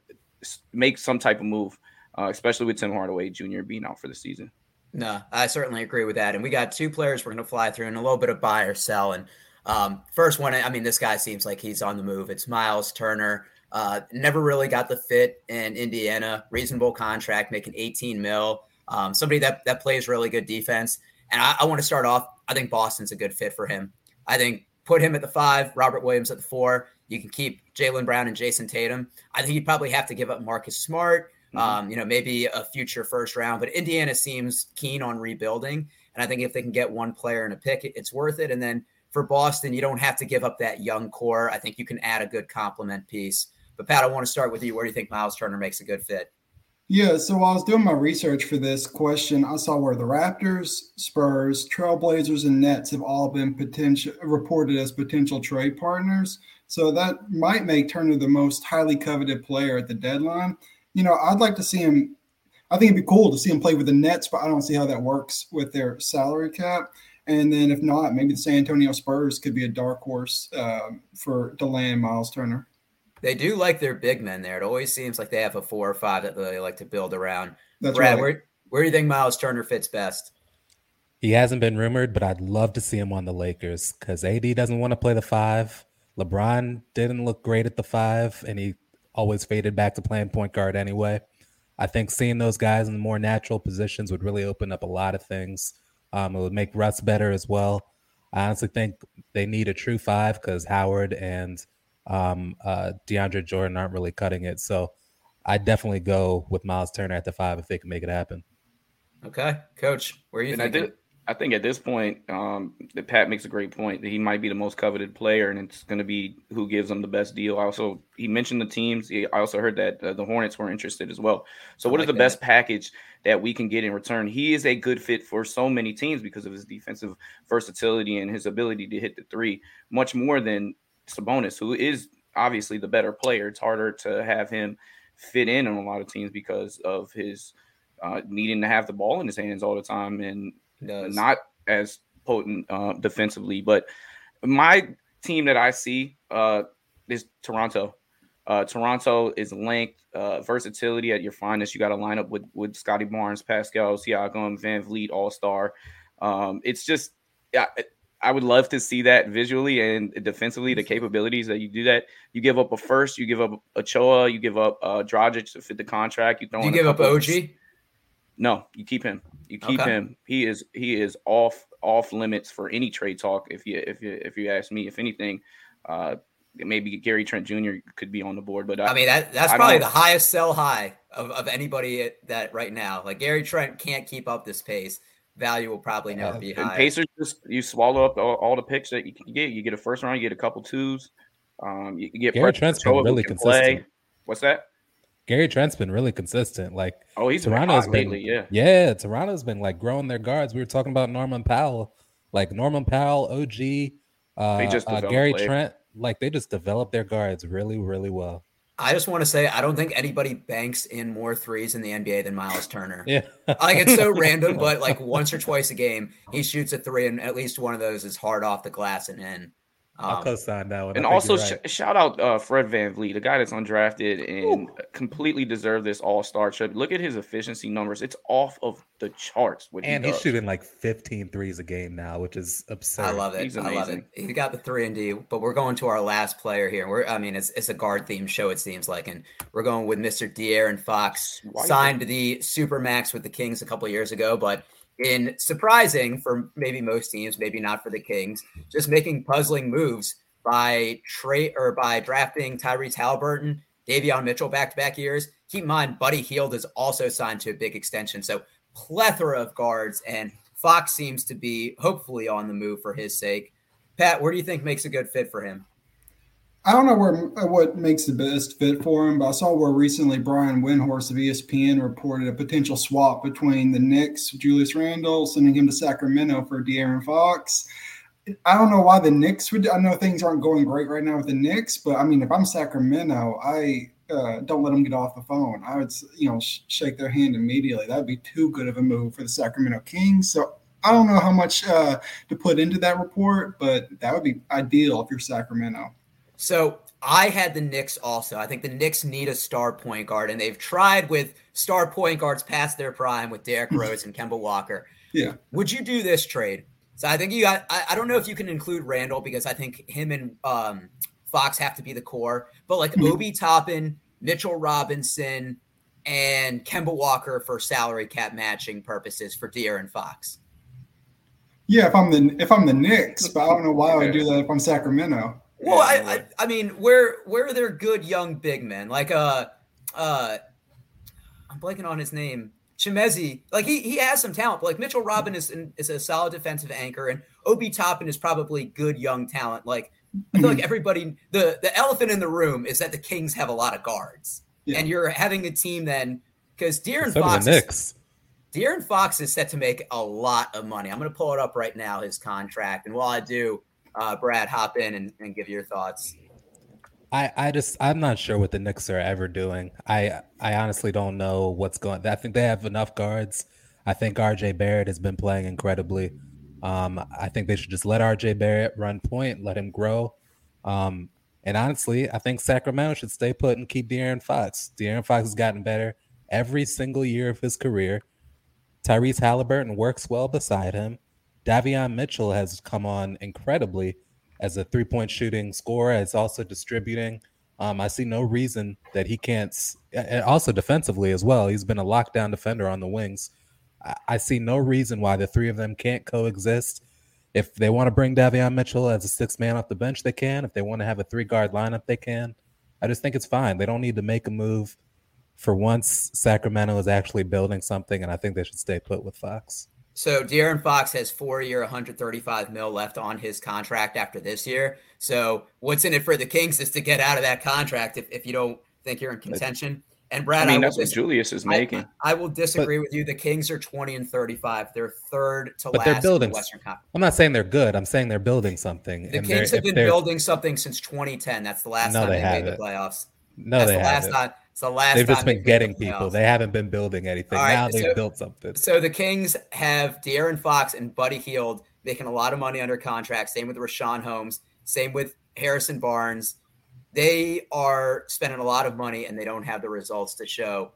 make some type of move, uh, especially with Tim Hardaway Junior being out for the season. No, I certainly agree with that. And we got two players we're going to fly through and a little bit of buy or sell. And um, first one, I mean, this guy seems like he's on the move. It's Myles Turner. Uh, never really got the fit in Indiana. Reasonable contract, making eighteen mil. Um, somebody that, that plays really good defense. And I, I want to start off, I think Boston's a good fit for him. I think put him at the five, Robert Williams at the four. You can keep Jaylen Brown and Jason Tatum. I think you'd probably have to give up Marcus Smart, mm-hmm. um, you know, maybe a future first round. But Indiana seems keen on rebuilding. And I think if they can get one player and a pick, it, it's worth it. And then for Boston, you don't have to give up that young core. I think you can add a good complement piece. But, Pat, I want to start with you. Where do you think Myles Turner makes a good fit? Yeah, so while I was doing my research for this question, I saw where the Raptors, Spurs, Trailblazers, and Nets have all been potential reported as potential trade partners. So that might make Turner the most highly coveted player at the deadline. You know, I'd like to see him – I think it'd be cool to see him play with the Nets, but I don't see how that works with their salary cap. And then if not, maybe the San Antonio Spurs could be a dark horse uh, for to land Miles Turner. They do like their big men there. It always seems like they have a four or five that they like to build around. That's Brad, right. where, where do you think Miles Turner fits best? He hasn't been rumored, but I'd love to see him on the Lakers because A D doesn't want to play the five. LeBron didn't look great at the five, and he always faded back to playing point guard anyway. I think seeing those guys in more natural positions would really open up a lot of things. Um, it would make Russ better as well. I honestly think they need a true five because Howard and – Um, uh, DeAndre Jordan aren't really cutting it. So I definitely go with Miles Turner at the five if they can make it happen. Okay. Coach, where are you and thinking? I, did, I think at this point, um, that Pat makes a great point that he might be the most coveted player and it's going to be who gives him the best deal. I also, he mentioned the teams. I also heard that uh, the Hornets were interested as well. So what like is the that. best package that we can get in return? He is a good fit for so many teams because of his defensive versatility and his ability to hit the three much more than Sabonis, who is obviously the better player. It's harder to have him fit in on a lot of teams because of his uh, needing to have the ball in his hands all the time and uh, not as potent uh, defensively. But my team that I see uh, is Toronto. Uh, Toronto is length, uh, versatility at your finest. You got to line up with, with Scottie Barnes, Pascal Siakam, Van Vliet, all-star. Um, it's just yeah, – I would love to see that visually and defensively, the capabilities that you do that. You give up a first, you give up Ochoa, you give up uh, Dragic to fit the contract. You, throw you in give up O G? Of... No, you keep him. You keep okay. him. He is he is off off limits for any trade talk. If you if you if you ask me, if anything, uh, maybe Gary Trent Junior could be on the board. But I, I mean that that's I probably the highest sell high of, of anybody that right now. Like Gary Trent can't keep up this pace. Value will probably never uh, be high. Pacers, just you swallow up all, all the picks that you can get. You get a first round, you get a couple twos. Um, you can get Gary Trent's been really consistent. Play. What's that? Gary Trent's been really consistent. Like oh, he's Toronto's been, been lately, yeah, yeah. Toronto's been like growing their guards. We were talking about Norman Powell, like Norman Powell, O G, uh, they just uh Gary play. Trent. Like they just developed their guards really, really well. I just want to say I don't think anybody banks in more threes in the N B A than Miles Turner. Yeah. Like it's so random, but like once or twice a game, he shoots a three, and at least one of those is hard off the glass and in. Um, I'll co-sign that one. And also right. sh- shout out uh, Fred VanVleet, a guy that's undrafted and Ooh. completely deserved this all-star trip. Look at his efficiency numbers. It's off of the charts. What and he he's shooting like fifteen threes a game now, which is absurd. I love it. He's amazing. I love it. He got the three and D, but we're going to our last player here. We're, I mean, it's it's a guard-themed show, it seems like. And we're going with Mister De'Aaron Fox, Why signed the Supermax with the Kings a couple years ago, but in surprising for maybe most teams, maybe not for the Kings, just making puzzling moves by trade or by drafting Tyrese Haliburton, Davion Mitchell back-to-back years. Keep in mind, Buddy Hield is also signed to a big extension. So plethora of guards, and Fox seems to be hopefully on the move for his sake. Pat, where do you think makes a good fit for him? I don't know where what makes the best fit for him, but I saw where recently Brian Windhorst of E S P N reported a potential swap between the Knicks, Julius Randle, sending him to Sacramento for De'Aaron Fox. I don't know why the Knicks would – I know things aren't going great right now with the Knicks, but, I mean, if I'm Sacramento, I uh, don't let them get off the phone. I would, you know, sh- shake their hand immediately. That would be too good of a move for the Sacramento Kings. So I don't know how much uh, to put into that report, but that would be ideal if you're Sacramento. So I had the Knicks also. I think the Knicks need a star point guard, and they've tried with star point guards past their prime with Derrick Rose and Kemba Walker. Yeah. Would you do this trade? So I think you got, I, I don't know if you can include Randall because I think him and um, Fox have to be the core, but like mm-hmm. Obi Toppin, Mitchell Robinson, and Kemba Walker for salary cap matching purposes for De'Aaron Fox. Yeah, if I'm the if I'm the Knicks, but I don't know why I would do that if I'm Sacramento. Well, I, I I mean, where where are there good young big men? Like, uh, uh, I'm blanking on his name. Chimezie. Like, he he has some talent. But like, Mitchell Robin is, is a solid defensive anchor. And Obi Toppin is probably good young talent. Like, I feel like everybody – the the elephant in the room is that the Kings have a lot of guards. Yeah. And you're having a team then because De'Aaron so Fox, is, De'Aaron Fox is set to make a lot of money. I'm going to pull it up right now, his contract. And while I do, uh, Brad, hop in and, and give your thoughts. I, I just I'm not sure what the Knicks are ever doing. I I honestly don't know what's going. I think they have enough guards. I think R J Barrett has been playing incredibly. Um, I think they should just let R J Barrett run point, let him grow. Um, and honestly, I think Sacramento should stay put and keep De'Aaron Fox. De'Aaron Fox has gotten better every single year of his career. Tyrese Halliburton works well beside him. Davion Mitchell has come on incredibly as a three-point shooting scorer. It's also distributing. Um, I see no reason that he can't. And also defensively as well. He's been a lockdown defender on the wings. I see no reason why the three of them can't coexist. If they want to bring Davion Mitchell as a sixth man off the bench, they can. If they want to have a three-guard lineup, they can. I just think it's fine. They don't need to make a move. For once, Sacramento is actually building something, and I think they should stay put with Fox. So De'Aaron Fox has four-year, one hundred thirty-five mil left on his contract after this year. So what's in it for the Kings is to get out of that contract if, if you don't think you're in contention. And Brad, I mean, I that's what dis- Julius is making. I, I will disagree but, with you. The Kings are twenty and thirty-five. They're third to but last they're building, in the Western Conference. I'm not saying they're good. I'm saying they're building something. The and Kings have been building something since twenty ten. That's the last no, time they, they made the playoffs. No, that's they the haven't. Last time, it's the last They've just time been they getting the people. They haven't been building anything. Right, now so, they've built something. So the Kings have De'Aaron Fox and Buddy Hield making a lot of money under contract. Same with Richaun Holmes. Same with Harrison Barnes. They are spending a lot of money and they don't have the results to show.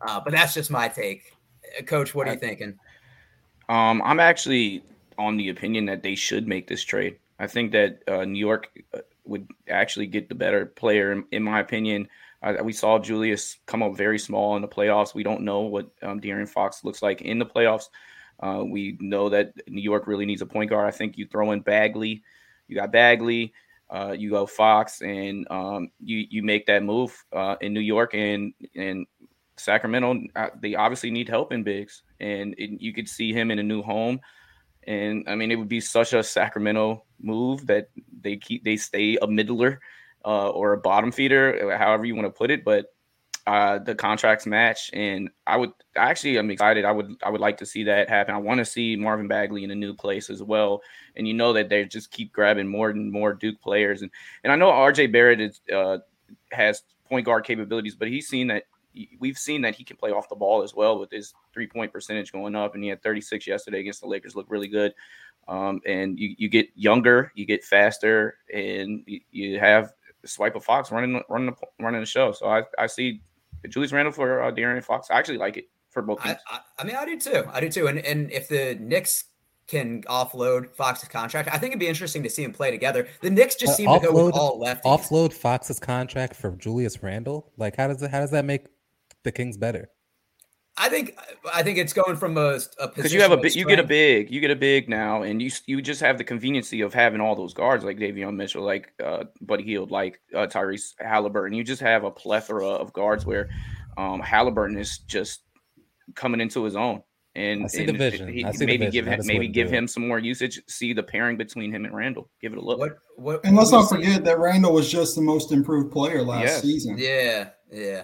Uh, but that's just my take. Coach, what are you thinking? Um, I'm actually on the opinion that they should make this trade. I think that uh, New York would actually get the better player, in, in my opinion. Uh, we saw Julius come up very small in the playoffs. We don't know what um, De'Aaron Fox looks like in the playoffs. Uh, we know that New York really needs a point guard. I think you throw in Bagley. You got Bagley. Uh, you go Fox, and um, you you make that move uh, in New York and and Sacramento. Uh, they obviously need help in bigs, and it, you could see him in a new home. And I mean, it would be such a Sacramento move that they keep they stay a middler uh, or a bottom feeder, however you want to put it. But uh, the contracts match, and I would actually I'm excited. I would I would like to see that happen. I want to see Marvin Bagley in a new place as well. And you know that they just keep grabbing more and more Duke players. And and I know R J Barrett is, uh, has point guard capabilities, but he's seen that we've seen that he can play off the ball as well with his three point percentage going up. And he had thirty-six yesterday against the Lakers. Looked really good. Um, and you you get younger, you get faster, and you, you have a swipe of Fox running running the, running the show. So I I see. Julius Randle for uh, De'Aaron Fox. I actually like it for both teams. I, I, I mean, I do too. I do too. And and if the Knicks can offload Fox's contract, I think it'd be interesting to see them play together. The Knicks just seem uh, offload, to go with all lefties. Offload Fox's contract for Julius Randle. Like, how does it, how does that make the Kings better? I think I think it's going from a, a position because you have a you get a big you get a big now, and you you just have the conveniency of having all those guards like Davion Mitchell, like uh, Buddy Hield, like uh, Tyrese Halliburton. You just have a plethora of guards where um, Halliburton is just coming into his own. And I see and the vision. He, I see maybe the vision. give him, maybe give him some more usage. See the pairing between him and Randall. Give it a look. What, what, and let's not forget that Randall was just the most improved player last yes. season. Yeah, yeah,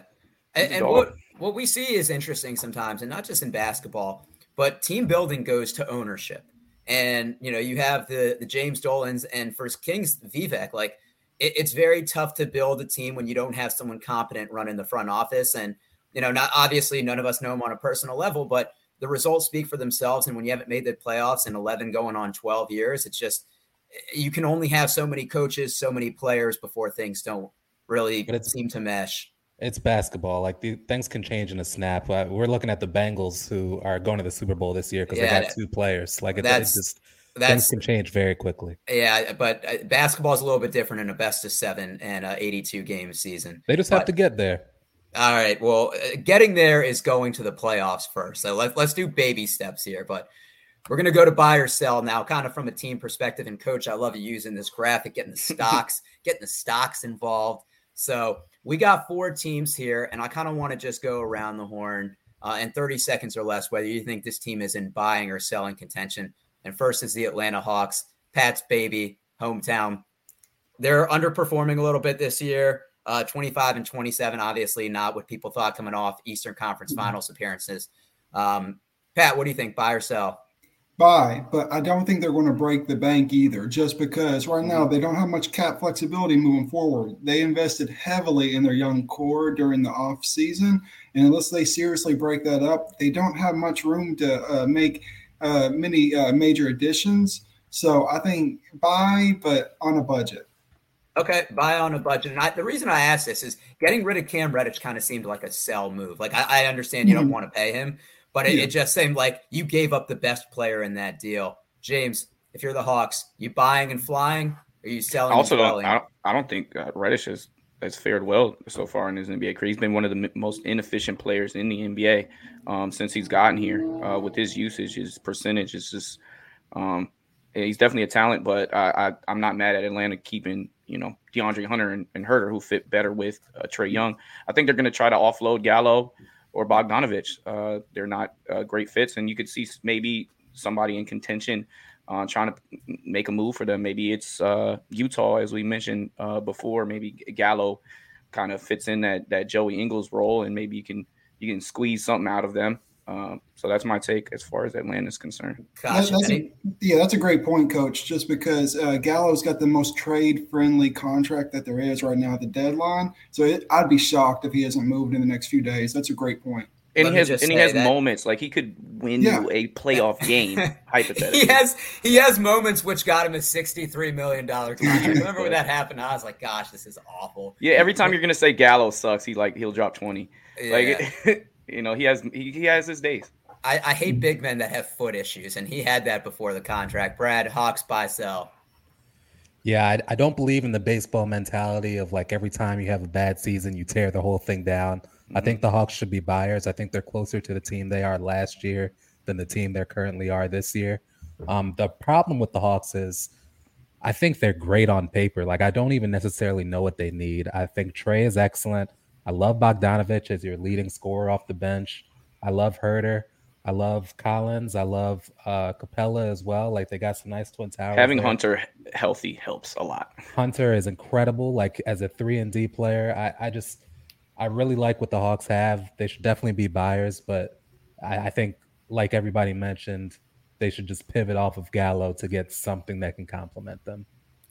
and, and what. What we see is interesting sometimes, and not just in basketball, but team building goes to ownership. And, you know, you have the the James Dolans and for Kings Vivek, like it, it's very tough to build a team when you don't have someone competent running the front office. And, you know, not obviously none of us know him on a personal level, but the results speak for themselves. And when you haven't made the playoffs in eleven going on twelve years, it's just you can only have so many coaches, so many players before things don't really seem to mesh. It's basketball. Like, the things can change in a snap. We're looking at the Bengals, who are going to the Super Bowl this year because yeah, they got two players. Like, it, that's, it just that's, things can change very quickly. Yeah, but basketball is a little bit different in a best of seven and a eighty-two game season. They just but, have to get there. All right. Well, getting there is going to the playoffs first. So let, let's do baby steps here. But we're going to go to buy or sell now, kind of from a team perspective. And Coach, I love you using this graphic, getting the stocks, getting the stocks involved. So we got four teams here, and I kind of want to just go around the horn uh, in thirty seconds or less whether you think this team is in buying or selling contention. And first is the Atlanta Hawks, Pat's baby, hometown. They're underperforming a little bit this year. uh, twenty-five and twenty-seven, obviously not what people thought coming off Eastern Conference Finals appearances. Um, Pat, what do you think? Buy or sell? Buy, but I don't think they're going to break the bank either, just because right now they don't have much cap flexibility moving forward. They invested heavily in their young core during the offseason, and unless they seriously break that up, they don't have much room to uh, make uh, many uh, major additions. So I think buy, but on a budget. Okay, buy on a budget. And I, the reason I asked this is getting rid of Cam Reddish kind of seemed like a sell move. Like I, I understand you mm-hmm. don't want to pay him, but it, yeah. it just seemed like you gave up the best player in that deal. James, if you're the Hawks, you buying and flying, or you selling also, and selling? I don't, I don't think uh, Reddish has, has fared well so far in his N B A career. He's been one of the m- most inefficient players in the N B A um, since he's gotten here. Uh, with his usage, his percentage, it's just um, he's definitely a talent, but I, I, I'm not mad at Atlanta keeping – you know, DeAndre Hunter and, and Herter, who fit better with uh, Trae Young. I think they're going to try to offload Gallo or Bogdanović. Uh, they're not uh, great fits, and you could see maybe somebody in contention uh, trying to make a move for them. Maybe it's uh, Utah, as we mentioned uh, before. Maybe Gallo kind of fits in that that Joey Ingles role, and maybe you can you can squeeze something out of them. Um, so that's my take as far as Atlanta's concerned. Gosh, that's, that's a, yeah, that's a great point, Coach, just because uh, Gallo's got the most trade-friendly contract that there is right now at the deadline. So it, I'd be shocked if he hasn't moved in the next few days. That's a great point. And Let he has, and he has moments like he could win yeah. you a playoff game, hypothetically. He has he has moments which got him a sixty-three million dollars contract. Remember when that happened? I was like, gosh, this is awful. Yeah, every time you're going to say Gallo sucks, he like, he'll drop twenty. Yeah. Like, you know, he has he, he has his days. I, I hate big men that have foot issues, and he had that before the contract. Brad, Hawks buy, sell. Yeah, I, I don't believe in the baseball mentality of like every time you have a bad season, you tear the whole thing down. Mm-hmm. I think the Hawks should be buyers. I think they're closer to the team they are last year than the team they currently are this year. Um, the problem with the Hawks is I think they're great on paper. Like I don't even necessarily know what they need. I think Trae is excellent. I love Bogdanović as your leading scorer off the bench. I love Herter. I love Collins. I love uh, Capella as well. Like, they got some nice twin towers. Having there. Hunter healthy helps a lot. Hunter is incredible, like, as a three and D player. I, I just – I really like what the Hawks have. They should definitely be buyers, but I, I think, like everybody mentioned, they should just pivot off of Gallo to get something that can complement them.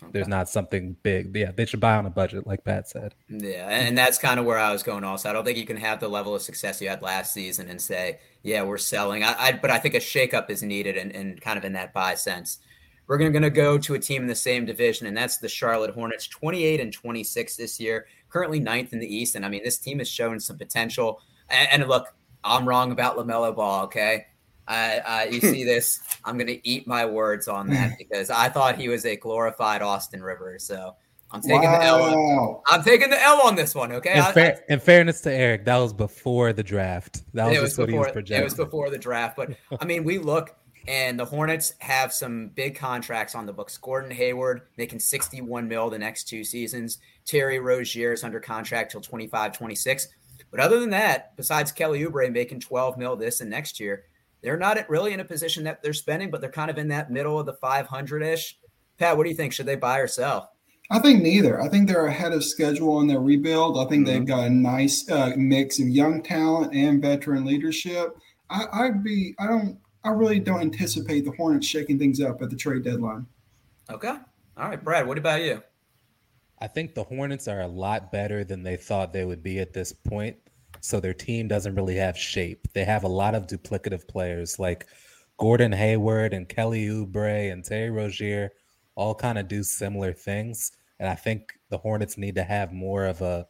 Okay. There's not something big. Yeah, they should buy on a budget, like Pat said. Yeah, and that's kind of where I was going also. I don't think you can have the level of success you had last season and say, yeah, we're selling. I, I But I think a shakeup is needed and, and kind of in that buy sense. We're going to go to a team in the same division, and that's the Charlotte Hornets, twenty-eight and twenty-six this year, currently ninth in the East. And, I mean, this team has shown some potential. And, and look, I'm wrong about LaMelo Ball, okay? I, uh, you see this, I'm going to eat my words on that because I thought he was a glorified Austin Rivers. So I'm taking wow. the L. On, I'm taking the L on this one. Okay. In, I, fair, I, in fairness to Eric, that was before the draft. That was, was, before, was It was before the draft. But I mean, we look and the Hornets have some big contracts on the books. Gordon Hayward making sixty-one mil the next two seasons. Terry Rozier is under contract till twenty-five, twenty-six. But other than that, besides Kelly Oubre making twelve mil this and next year, they're not really in a position that they're spending, but they're kind of in that middle of the five hundred-ish. Pat, what do you think? Should they buy or sell? I think neither. I think they're ahead of schedule in their rebuild. I think mm-hmm. they've got a nice uh, mix of young talent and veteran leadership. I, I'd be, I don't, I really don't anticipate the Hornets shaking things up at the trade deadline. Okay. All right, Brad, what about you? I think the Hornets are a lot better than they thought they would be at this point. So their team doesn't really have shape. They have a lot of duplicative players like Gordon Hayward and Kelly Oubre and Terry Rozier all kind of do similar things. And I think the Hornets need to have more of a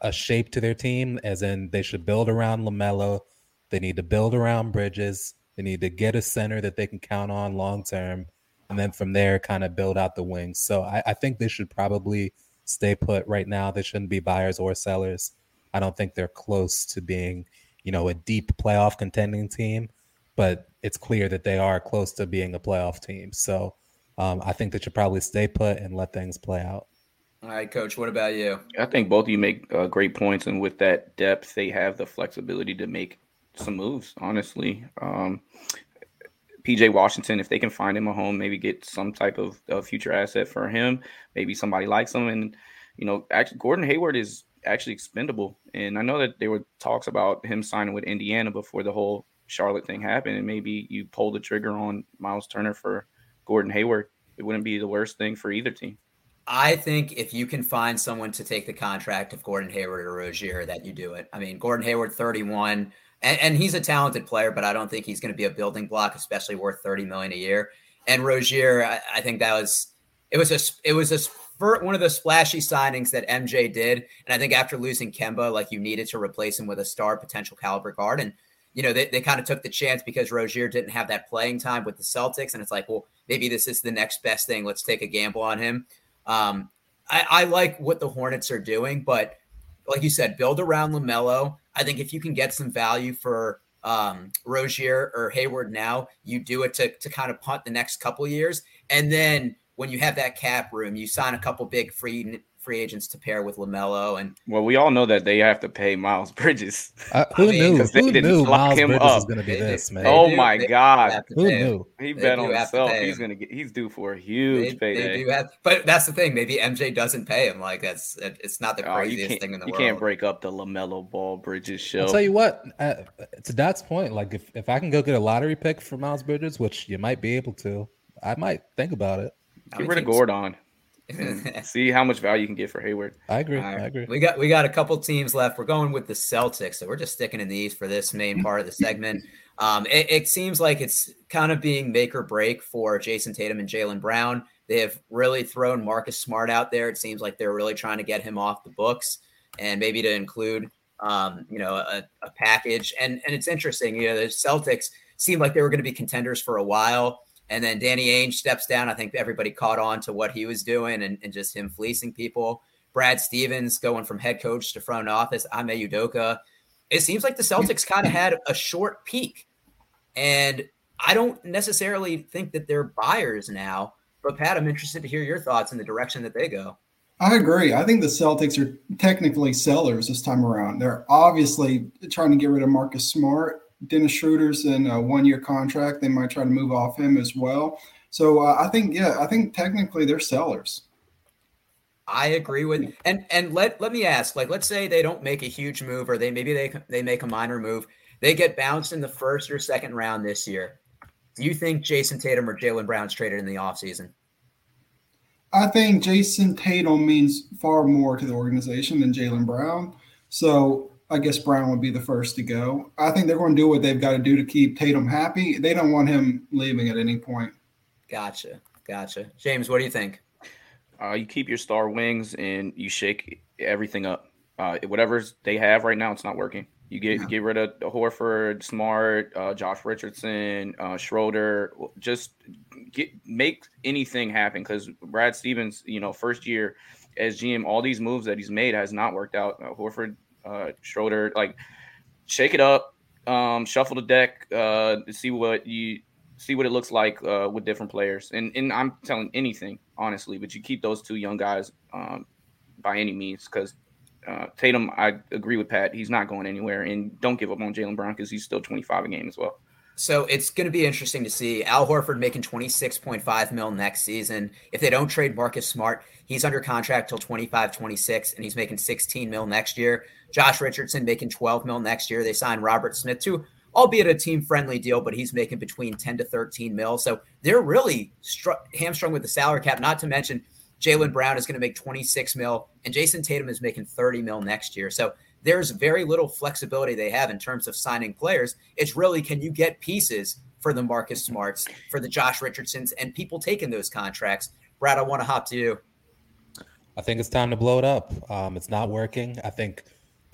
a shape to their team, as in they should build around LaMelo. They need to build around Bridges. They need to get a center that they can count on long term. And then from there, kind of build out the wings. So I, I think they should probably stay put right now. They shouldn't be buyers or sellers. I don't think they're close to being, you know, a deep playoff contending team, but it's clear that they are close to being a playoff team. So um, I think they should probably stay put and let things play out. All right, Coach, what about you? I think both of you make uh, great points. And with that depth, they have the flexibility to make some moves, honestly. Um, P J Washington, if they can find him a home, maybe get some type of uh, future asset for him, maybe somebody likes him and you know, actually Gordon Hayward is actually expendable. And I know that there were talks about him signing with Indiana before the whole Charlotte thing happened. And maybe you pull the trigger on Miles Turner for Gordon Hayward. It wouldn't be the worst thing for either team. I think if you can find someone to take the contract of Gordon Hayward or Rozier, that you do it. I mean, Gordon Hayward, thirty-one, and, and he's a talented player, but I don't think he's going to be a building block, especially worth thirty million dollars a year. And Rozier, I, I think that was it was a it was a one of those splashy signings that M J did, and I think after losing Kemba, like you needed to replace him with a star potential caliber guard, and you know they, they kind of took the chance because Rozier didn't have that playing time with the Celtics, and it's like, well, maybe this is the next best thing. Let's take a gamble on him. Um, I, I like what the Hornets are doing, but like you said, build around LaMelo. I think if you can get some value for um, Rozier or Hayward now, you do it to, to kind of punt the next couple years. And then when you have that cap room, you sign a couple big free free agents to pair with LaMelo. And well, we all know that they have to pay Miles Bridges. Uh, who I mean, knew? Who knew Miles Bridges up. was going to be they, this, man? They, oh, they my do, God. Who knew? He bet on himself. He's going to get, he's due for a huge they, payday. They do have, but that's the thing. Maybe M J doesn't pay him. Like, that's, it's not the craziest oh, thing in the you world. You can't break up the LaMelo Ball Bridges show. I'll tell you what, uh, to Doc's point, like, if, if I can go get a lottery pick for Miles Bridges, which you might be able to, I might think about it. Get rid of Gordon. See how much value you can get for Hayward. I agree. Right. I agree. We got we got a couple teams left. We're going with the Celtics, so we're just sticking in the East for this main part of the segment. Um, it, it seems like it's kind of being make or break for Jason Tatum and Jaylen Brown. They have really thrown Marcus Smart out there. It seems like they're really trying to get him off the books and maybe to include um, you know a, a package. And and it's interesting. You know, the Celtics seemed like they were going to be contenders for a while. And then Danny Ainge steps down. I think everybody caught on to what he was doing and, and just him fleecing people. Brad Stevens going from head coach to front office. Ime Udoka. It seems like the Celtics kind of had a short peak. And I don't necessarily think that they're buyers now. But, Pat, I'm interested to hear your thoughts in the direction that they go. I agree. I think the Celtics are technically sellers this time around. They're obviously trying to get rid of Marcus Smart. Dennis Schroeder's in a one-year contract. They might try to move off him as well. So uh, I think, yeah, I think technically they're sellers. I agree with – and and let let me ask, like let's say they don't make a huge move or they maybe they they make a minor move. They get bounced in the first or second round this year. Do you think Jason Tatum or Jaylen Brown's traded in the offseason? I think Jason Tatum means far more to the organization than Jaylen Brown. So – I guess Brown would be the first to go. I think they're going to do what they've got to do to keep Tatum happy. They don't want him leaving at any point. Gotcha. Gotcha. James, what do you think? Uh, you keep your star wings and you shake everything up. Uh, whatever they have right now, it's not working. You get yeah. get rid of Horford, Smart, uh, Josh Richardson, uh, Schroeder. Just get make anything happen because Brad Stevens, you know, first year as G M, all these moves that he's made has not worked out. Uh, Horford, Uh, Schroeder, like shake it up, um, shuffle the deck, uh, see what you see what it looks like uh, with different players. And and I'm telling anything honestly, but you keep those two young guys um, by any means because uh, Tatum, I agree with Pat, he's not going anywhere. And don't give up on Jaylen Brown because he's still twenty-five a game as well. So it's going to be interesting to see Al Horford making twenty-six point five mil next season. If they don't trade Marcus Smart, he's under contract till twenty-five, twenty-six, and he's making sixteen mil next year. Josh Richardson making twelve mil next year. They signed Robert Smith too, albeit a team friendly deal, but he's making between ten to thirteen mil. So they're really str- hamstrung with the salary cap, not to mention Jaylen Brown is going to make twenty-six mil and Jason Tatum is making thirty mil next year. So there's very little flexibility they have in terms of signing players. It's really, can you get pieces for the Marcus Smarts, for the Josh Richardsons, and people taking those contracts? Brad, I want to hop to you. I think it's time to blow it up. Um, it's not working. I think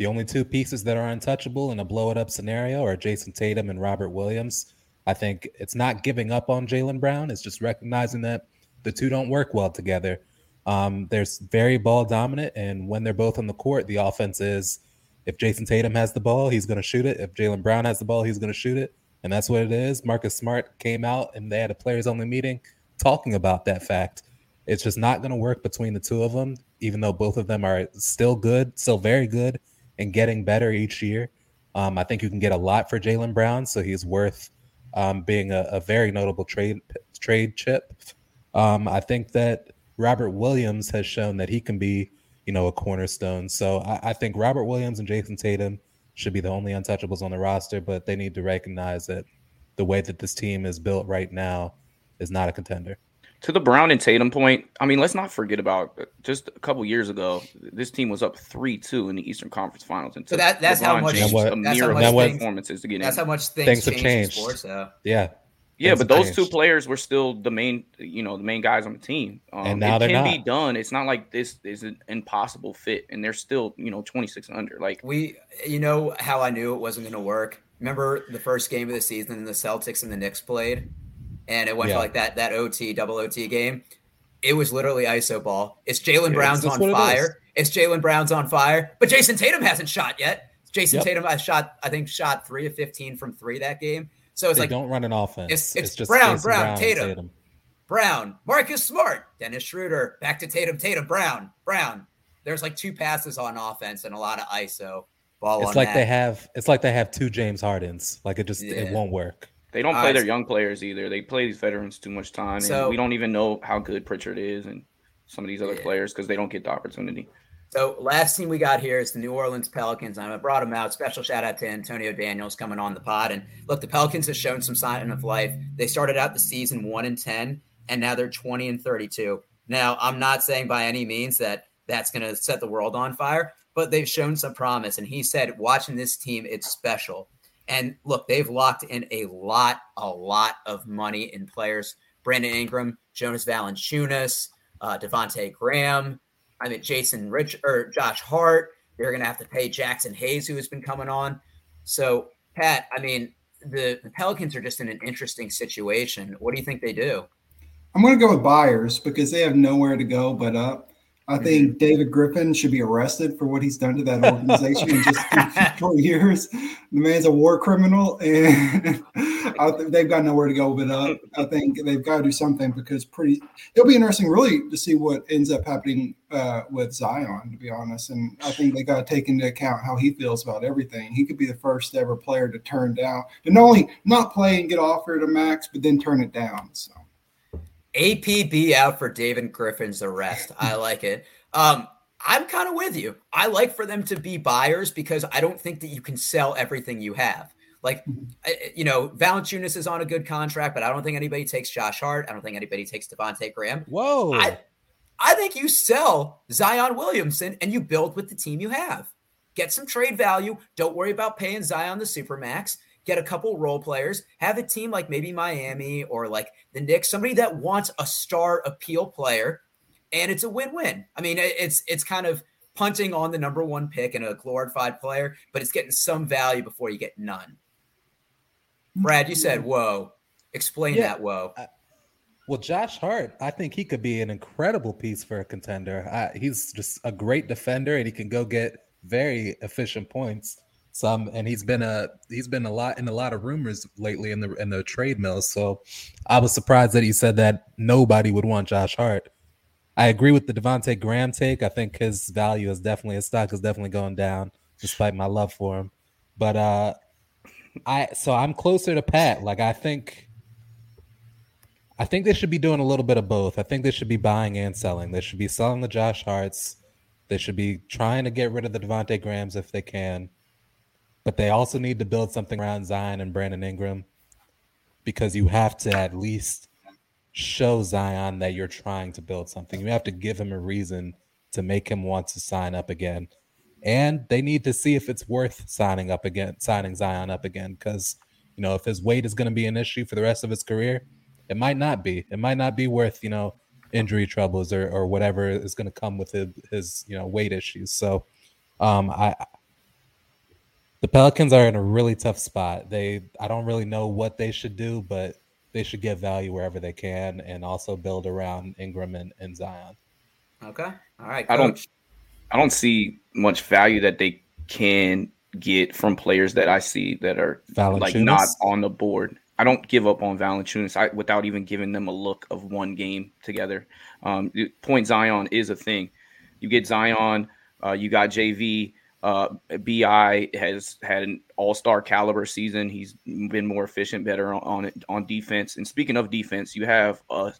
the only two pieces that are untouchable in a blow-it-up scenario are Jason Tatum and Robert Williams. I think it's not giving up on Jaylen Brown. It's just recognizing that the two don't work well together. Um, they're very ball-dominant, and when they're both on the court, the offense is – if Jason Tatum has the ball, he's going to shoot it. If Jaylen Brown has the ball, he's going to shoot it. And that's what it is. Marcus Smart came out and they had a players-only meeting talking about that fact. It's just not going to work between the two of them, even though both of them are still good, still very good, and getting better each year. Um, I think you can get a lot for Jaylen Brown, so he's worth um, being a, a very notable trade trade chip. Um, I think that Robert Williams has shown that he can be you know, a cornerstone. So I, I think Robert Williams and Jason Tatum should be the only untouchables on the roster, but they need to recognize that the way that this team is built right now is not a contender. To the Brown and Tatum point, I mean, let's not forget about just a couple years ago, this team was up three two in the Eastern Conference Finals. And so that, that's, how much, that's how much performances to get that's in. That's how much things, things have changed. Sports, so. Yeah. Yeah, but those two players were still the main, you know, the main guys on the team. Um, and now it can not. be done. It's not like this is an impossible fit, and they're still, you know, twenty-six under. Like we, you know, how I knew it wasn't going to work. Remember the first game of the season, the Celtics and the Knicks played, and it went yeah. for like that that O T, double O T game. It was literally ISO ball. It's Jaylen yeah, Brown's on fire. It it's Jaylen Brown's on fire, but Jason Tatum hasn't shot yet. Jason yep. Tatum, I shot, I think, shot three of fifteen from three that game. So it's they like don't run an offense. It's, it's, it's just Brown, Brown, Brown, Tatum, Tatum, Brown, Marcus Smart, Dennis Schroeder, back to Tatum, Tatum, Brown, Brown. There's like two passes on offense and a lot of I S O ball. It's like that. they have. It's like they have two James Hardens. Like it just yeah. it won't work. They don't play uh, their young players either. They play these veterans too much time, so, and we don't even know how good Pritchard is and some of these other yeah. players because they don't get the opportunity. So last team we got here is the New Orleans Pelicans. I brought them out. Special shout out to Antonio Daniels coming on the pod. And look, the Pelicans have shown some sign of life. They started out the season one and ten, and now they're twenty and thirty-two. Now I'm not saying by any means that that's going to set the world on fire, but they've shown some promise. And he said, watching this team, it's special. And look, they've locked in a lot, a lot of money in players: Brandon Ingram, Jonas Valanciunas, uh, Devontae Graham. I mean, Jason Rich or Josh Hart. They're going to have to pay Jackson Hayes, who has been coming on. So, Pat, I mean, the, the Pelicans are just in an interesting situation. What do you think they do? I'm going to go with buyers because they have nowhere to go but up. I mm-hmm. think David Griffin should be arrested for what he's done to that organization in just four years. The man's a war criminal, and I th- they've got nowhere to go but up. I think they've got to do something because pretty it'll be interesting, really, to see what ends up happening uh, with Zion, to be honest. And I think they got to take into account how he feels about everything. He could be the first ever player to turn down, and not only not play and get offered a max, but then turn it down. So. A P B out for David Griffin's arrest. I like it. Um, I'm kind of with you. I like for them to be buyers because I don't think that you can sell everything you have. Like, you know, Valanciunas is on a good contract, but I don't think anybody takes Josh Hart. I don't think anybody takes Devontae Graham. Whoa. I, I think you sell Zion Williamson and you build with the team you have. Get some trade value. Don't worry about paying Zion the Supermax. Get a couple role players, have a team like maybe Miami or like the Knicks, somebody that wants a star appeal player, and it's a win-win. I mean, it's it's kind of punting on the number one pick and a glorified player, but it's getting some value before you get none. Brad, you said, whoa. Explain yeah, that whoa. I, well, Josh Hart, I think he could be an incredible piece for a contender. I, he's just a great defender, and he can go get very efficient points. Some and he's been a he's been a lot in a lot of rumors lately in the in the trade mill. So I was surprised that he said that nobody would want Josh Hart. I agree with the Devontae Graham take. I think his value is definitely his stock is definitely going down, despite my love for him. But uh, I so I'm closer to Pat. Like I think I think they should be doing a little bit of both. I think they should be buying and selling. They should be selling the Josh Harts. They should be trying to get rid of the Devontae Grahams if they can. But they also need to build something around Zion and Brandon Ingram because you have to at least show Zion that you're trying to build something. You have to give him a reason to make him want to sign up again. And they need to see if it's worth signing up again, signing Zion up again, because, you know, if his weight is going to be an issue for the rest of his career, it might not be. It might not be worth, you know, injury troubles or, or whatever is going to come with his, his, you know, weight issues. So um, I... The Pelicans are in a really tough spot. They, I don't really know what they should do, but they should get value wherever they can and also build around Ingram and, and Zion. Okay. All right. Coach. I don't I don't see much value that they can get from players that I see that are like not on the board. I don't give up on Valanciunas I, without even giving them a look of one game together. Um, point Zion is a thing. You get Zion, uh, you got J V. Uh, B I has had an all-star caliber season. He's been more efficient, better on on, on defense. And speaking of defense, you have a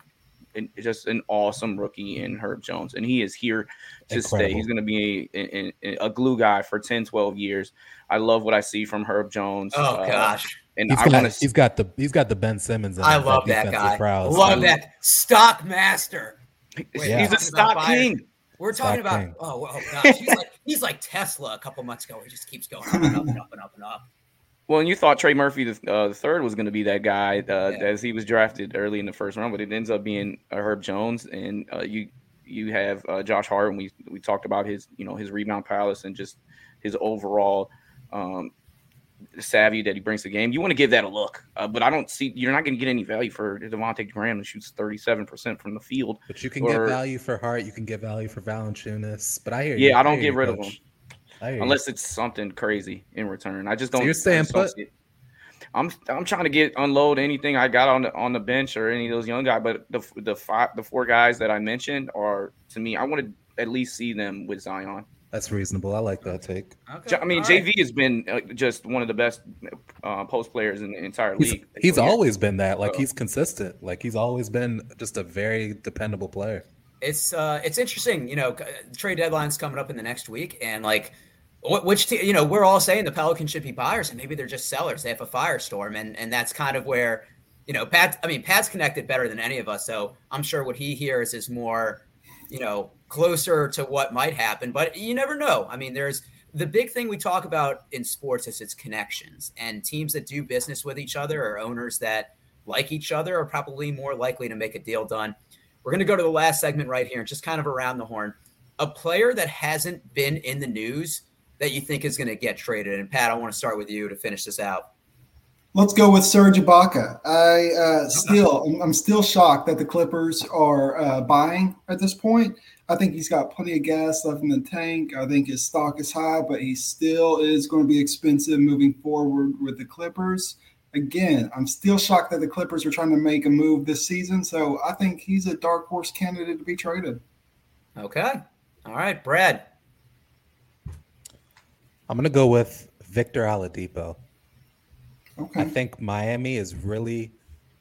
an, just an awesome rookie in Herb Jones, and he is here to Incredible. stay. He's going to be a, a, a glue guy for ten, twelve years. I love what I see from Herb Jones. Oh uh, gosh. And he's, I got, see- he's got the he's got the Ben Simmons. In I him, love that, that guy. Prowls. Love so. that stock master. Wait, yeah. He's a stock king. Buyers. We're stock talking about king. oh, oh gosh, he's like he's like Tesla. A couple months ago, he just keeps going up and up and up and up and up. Well, and you thought Trey Murphy the, uh, the third was going to be that guy uh, yeah. as he was drafted early in the first round, but it ends up being uh, Herb Jones, and uh, you you have uh, Josh Hart, and we we talked about his you know his rebound prowess and just his overall. Um, savvy that he brings to the game. You want to give that a look, uh, but I don't see you're not going to get any value for Devontae Graham who shoots thirty-seven percent from the field. But you can or, get value for Hart. You can get value for Valanciunas. But I hear yeah, you. Yeah, I don't I get rid coach. of him unless it's something crazy in return. I just don't. So you're staying put. I'm I'm trying to get unload anything I got on the on the bench or any of those young guys. But the the five the four guys that I mentioned are to me. I want to at least see them with Zion. That's reasonable. I like that take. Okay. I mean, All J V right. has been uh, just one of the best uh, post players in the entire he's, league. He's so, always yeah. been that. Like, he's consistent. Like, he's always been just a very dependable player. It's uh, it's interesting. You know, trade deadline's coming up in the next week. And, like, which, te- you know, we're all saying the Pelicans should be buyers, and maybe they're just sellers. They have a firestorm. And, and that's kind of where, you know, Pat, I mean, Pat's connected better than any of us. So I'm sure what he hears is more, you know, closer to what might happen, but you never know. I mean, there's the big thing we talk about in sports is its connections, and teams that do business with each other or owners that like each other are probably more likely to make a deal done. We're going to go to the last segment right here and just kind of around the horn, a player that hasn't been in the news that you think is going to get traded. And Pat, I want to start with you to finish this out. Let's go with Serge Ibaka. I uh, still, I'm still shocked that the Clippers are uh, buying at this point. I think he's got plenty of gas left in the tank. I think his stock is high, but he still is going to be expensive moving forward with the Clippers. Again, I'm still shocked that the Clippers are trying to make a move this season. So I think he's a dark horse candidate to be traded. Okay. All right, Brad. I'm going to go with Victor Oladipo. Okay. I think Miami is really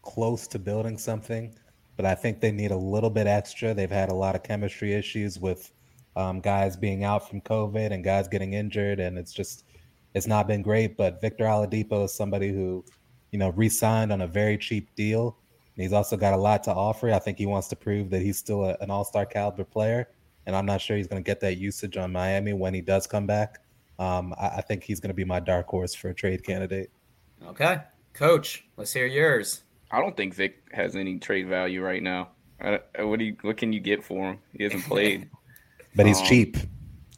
close to building something, but I think they need a little bit extra. They've had a lot of chemistry issues with um, guys being out from COVID and guys getting injured, and it's just it's not been great. But Victor Oladipo is somebody who, you know, re-signed on a very cheap deal. And he's also got a lot to offer. I think he wants to prove that he's still a, an all-star caliber player, and I'm not sure he's going to get that usage on Miami when he does come back. Um, I, I think he's going to be my dark horse for a trade candidate. Okay. Coach, let's hear yours. I don't think Vic has any trade value right now. I, I, what do you, what can you get for him? He hasn't played. But he's um, cheap.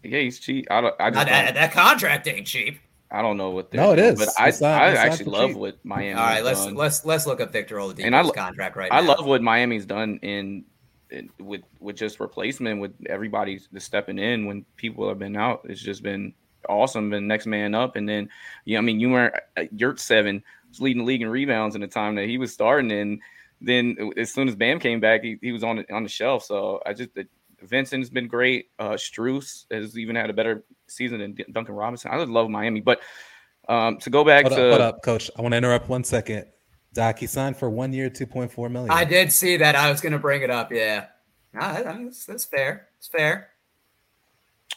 Yeah, he's cheap. I don't. I just Not, don't that contract ain't cheap. I don't know what. No, it is. But it's I, not, I actually love cheap. what Miami. All right, let's done. let's let's look up Victor Oladipo's contract right I now. I love what Miami's done in, in with with just replacement with everybody stepping in when people have been out. It's just been awesome, been next man up, and then yeah, I mean you were Yurt seven was leading the league in rebounds in the time that he was starting, and then as soon as Bam came back, he, he was on the, on the shelf. So I just Vincent's been great. Uh, Strus has even had a better season than Duncan Robinson. I just love Miami, but um, to go back hold to up, hold up, Coach. I want to interrupt one second. Doc, he signed for one year, two point four million. I did see that. I was going to bring it up. Yeah, right, that's, that's fair. It's fair.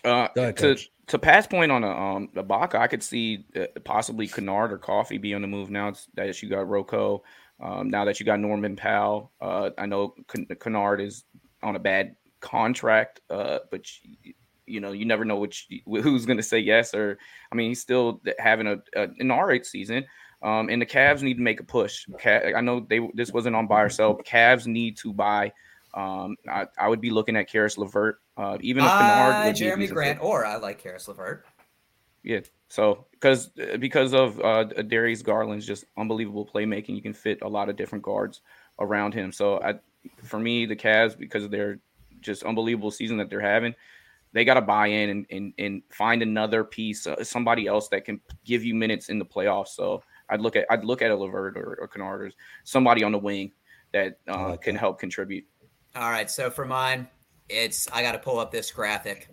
Uh, go ahead, to, Coach. To Pat's point on a, um, Ibaka, I could see uh, possibly Kennard or Coffey be on the move now that you got Rocco, um, now that you got Norman Powell. Uh, I know Kennard is on a bad contract, uh, but you, you know you never know which who's going to say yes. Or I mean, he's still having a, a an all right season, um, and the Cavs need to make a push. I know they this wasn't on buy or sell. But Cavs need to buy. Um, I, I would be looking at Karis LeVert, uh, even if Kennard, uh, Jeremy Grant, or I like Karis LeVert. Yeah, so because because of uh, Darius Garland's just unbelievable playmaking, you can fit a lot of different guards around him. So I, for me, the Cavs, because of their just unbelievable season that they're having, they got to buy in and, and and find another piece, uh, somebody else that can give you minutes in the playoffs. So I'd look at I'd look at a LeVert or, or Kennard or somebody on the wing that uh, like can that. help contribute. All right, so for mine, it's I got to pull up this graphic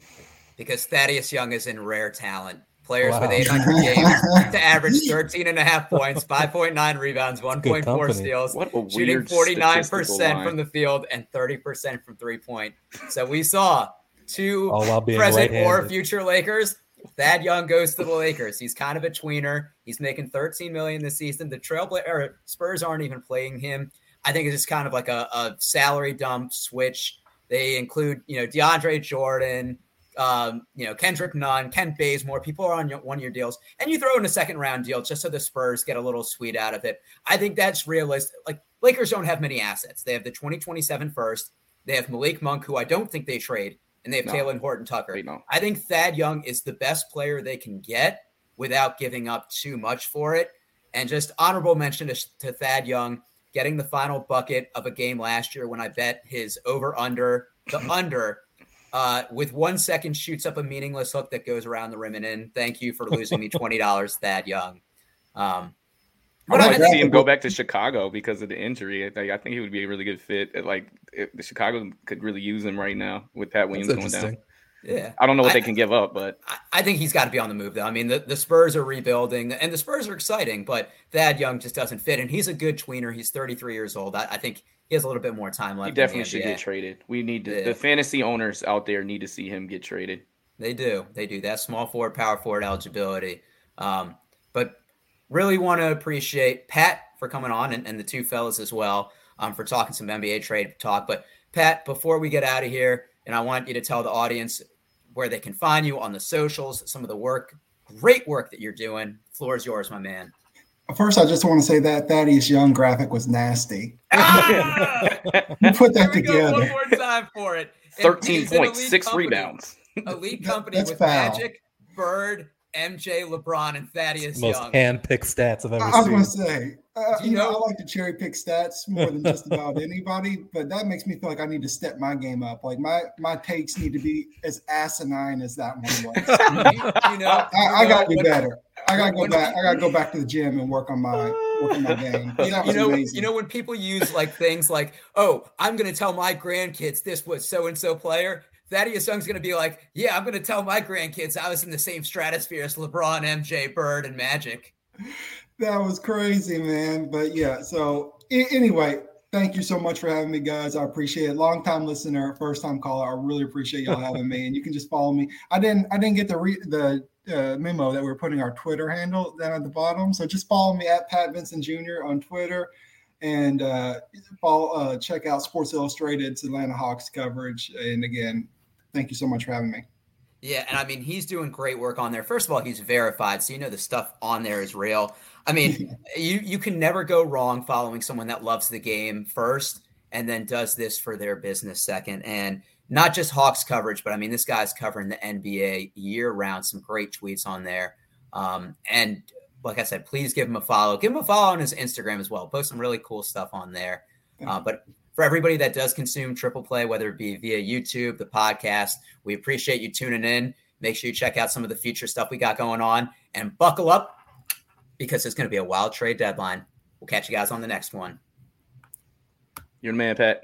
because Thaddeus Young is in rare talent. Players wow. with eight hundred games to average thirteen and a half points, five point nine rebounds, one point four steals, shooting forty-nine percent from the field and thirty percent from three-point. So we saw two present or future Lakers. Thad Young goes to the Lakers. He's kind of a tweener. He's making thirteen million dollars this season. The Trailbla- Spurs aren't even playing him. I think it's just kind of like a, a salary dump switch. They include, you know, DeAndre Jordan, Um, you know, Kendrick Nunn, Kent Bazemore, people are on one-year deals, and you throw in a second-round deal just so the Spurs get a little sweet out of it. I think that's realistic. Like, Lakers don't have many assets. They have the twenty twenty-seven first. They have Malik Monk, who I don't think they trade, and they have no. Talen Horton-Tucker. No. I think Thad Young is the best player they can get without giving up too much for it. And just honorable mention to, to Thad Young getting the final bucket of a game last year when I bet his over-under, the under, Uh, with one second, shoots up a meaningless hook that goes around the rim and in. Thank you for losing me twenty dollars, Thad Young. Um, I want to see him go back to Chicago because of the injury. I think, I think he would be a really good fit. Like, it, the Chicago could really use him right now with Pat Williams going down. Yeah, I don't know what I, they can give up, but I think he's got to be on the move, though. I mean, the, the Spurs are rebuilding, and the Spurs are exciting, but Thad Young just doesn't fit. And he's a good tweener. He's thirty-three years old. I, I think he has a little bit more time left. He definitely should get traded. We need to, yeah. the fantasy owners out there need to see him get traded. They do. They do. That's small forward, power forward eligibility. Um, but really want to appreciate Pat for coming on and, and the two fellas as well um, for talking some N B A trade talk. But Pat, before we get out of here, and I want you to tell the audience where they can find you on the socials, some of the work, great work that you're doing. Floor is yours, my man. First, I just want to say that Thaddeus Young graphic was nasty. Ah! You put that together. Go one more time for it. thirteen point six rebounds. Elite company with foul. Magic, Bird, M J, LeBron, and Thaddeus Young. Most hand-picked stats I've ever seen. I was going to say, uh, you, you know, know, I like to cherry-pick stats more than just about anybody, but that makes me feel like I need to step my game up. Like, my, my takes need to be as asinine as that one was. you, you know, I, I got to be better. I got to go back. I got to go back to the gym and work on my, work on my game. That was you know, amazing. You know, when people use, like, things like, oh, I'm going to tell my grandkids this was so-and-so player, Thaddeus Young's going to be like, yeah, I'm going to tell my grandkids I was in the same stratosphere as LeBron, M J, Bird, and Magic. That was crazy, man. But, yeah, so I- anyway, thank you so much for having me, guys. I appreciate it. Long-time listener, first-time caller. I really appreciate y'all having me, and you can just follow me. I didn't I didn't get the re- the uh, memo that we were putting our Twitter handle down at the bottom, so just follow me at Pat Vincent Junior on Twitter. And uh, follow, uh, check out Sports Illustrated's Atlanta Hawks coverage. And again, thank you so much for having me. Yeah, and I mean, he's doing great work on there. First of all, he's verified, so you know the stuff on there is real. I mean, you you can never go wrong following someone that loves the game first and then does this for their business second. And not just Hawks coverage, but I mean, this guy's covering the N B A year-round. Some great tweets on there. Um, and – Like I said, please give him a follow. Give him a follow on his Instagram as well. Post some really cool stuff on there. Uh, but for everybody that does consume Triple Play, whether it be via YouTube, the podcast, we appreciate you tuning in. Make sure you check out some of the future stuff we got going on. And buckle up because it's going to be a wild trade deadline. We'll catch you guys on the next one. You're the man, Pat.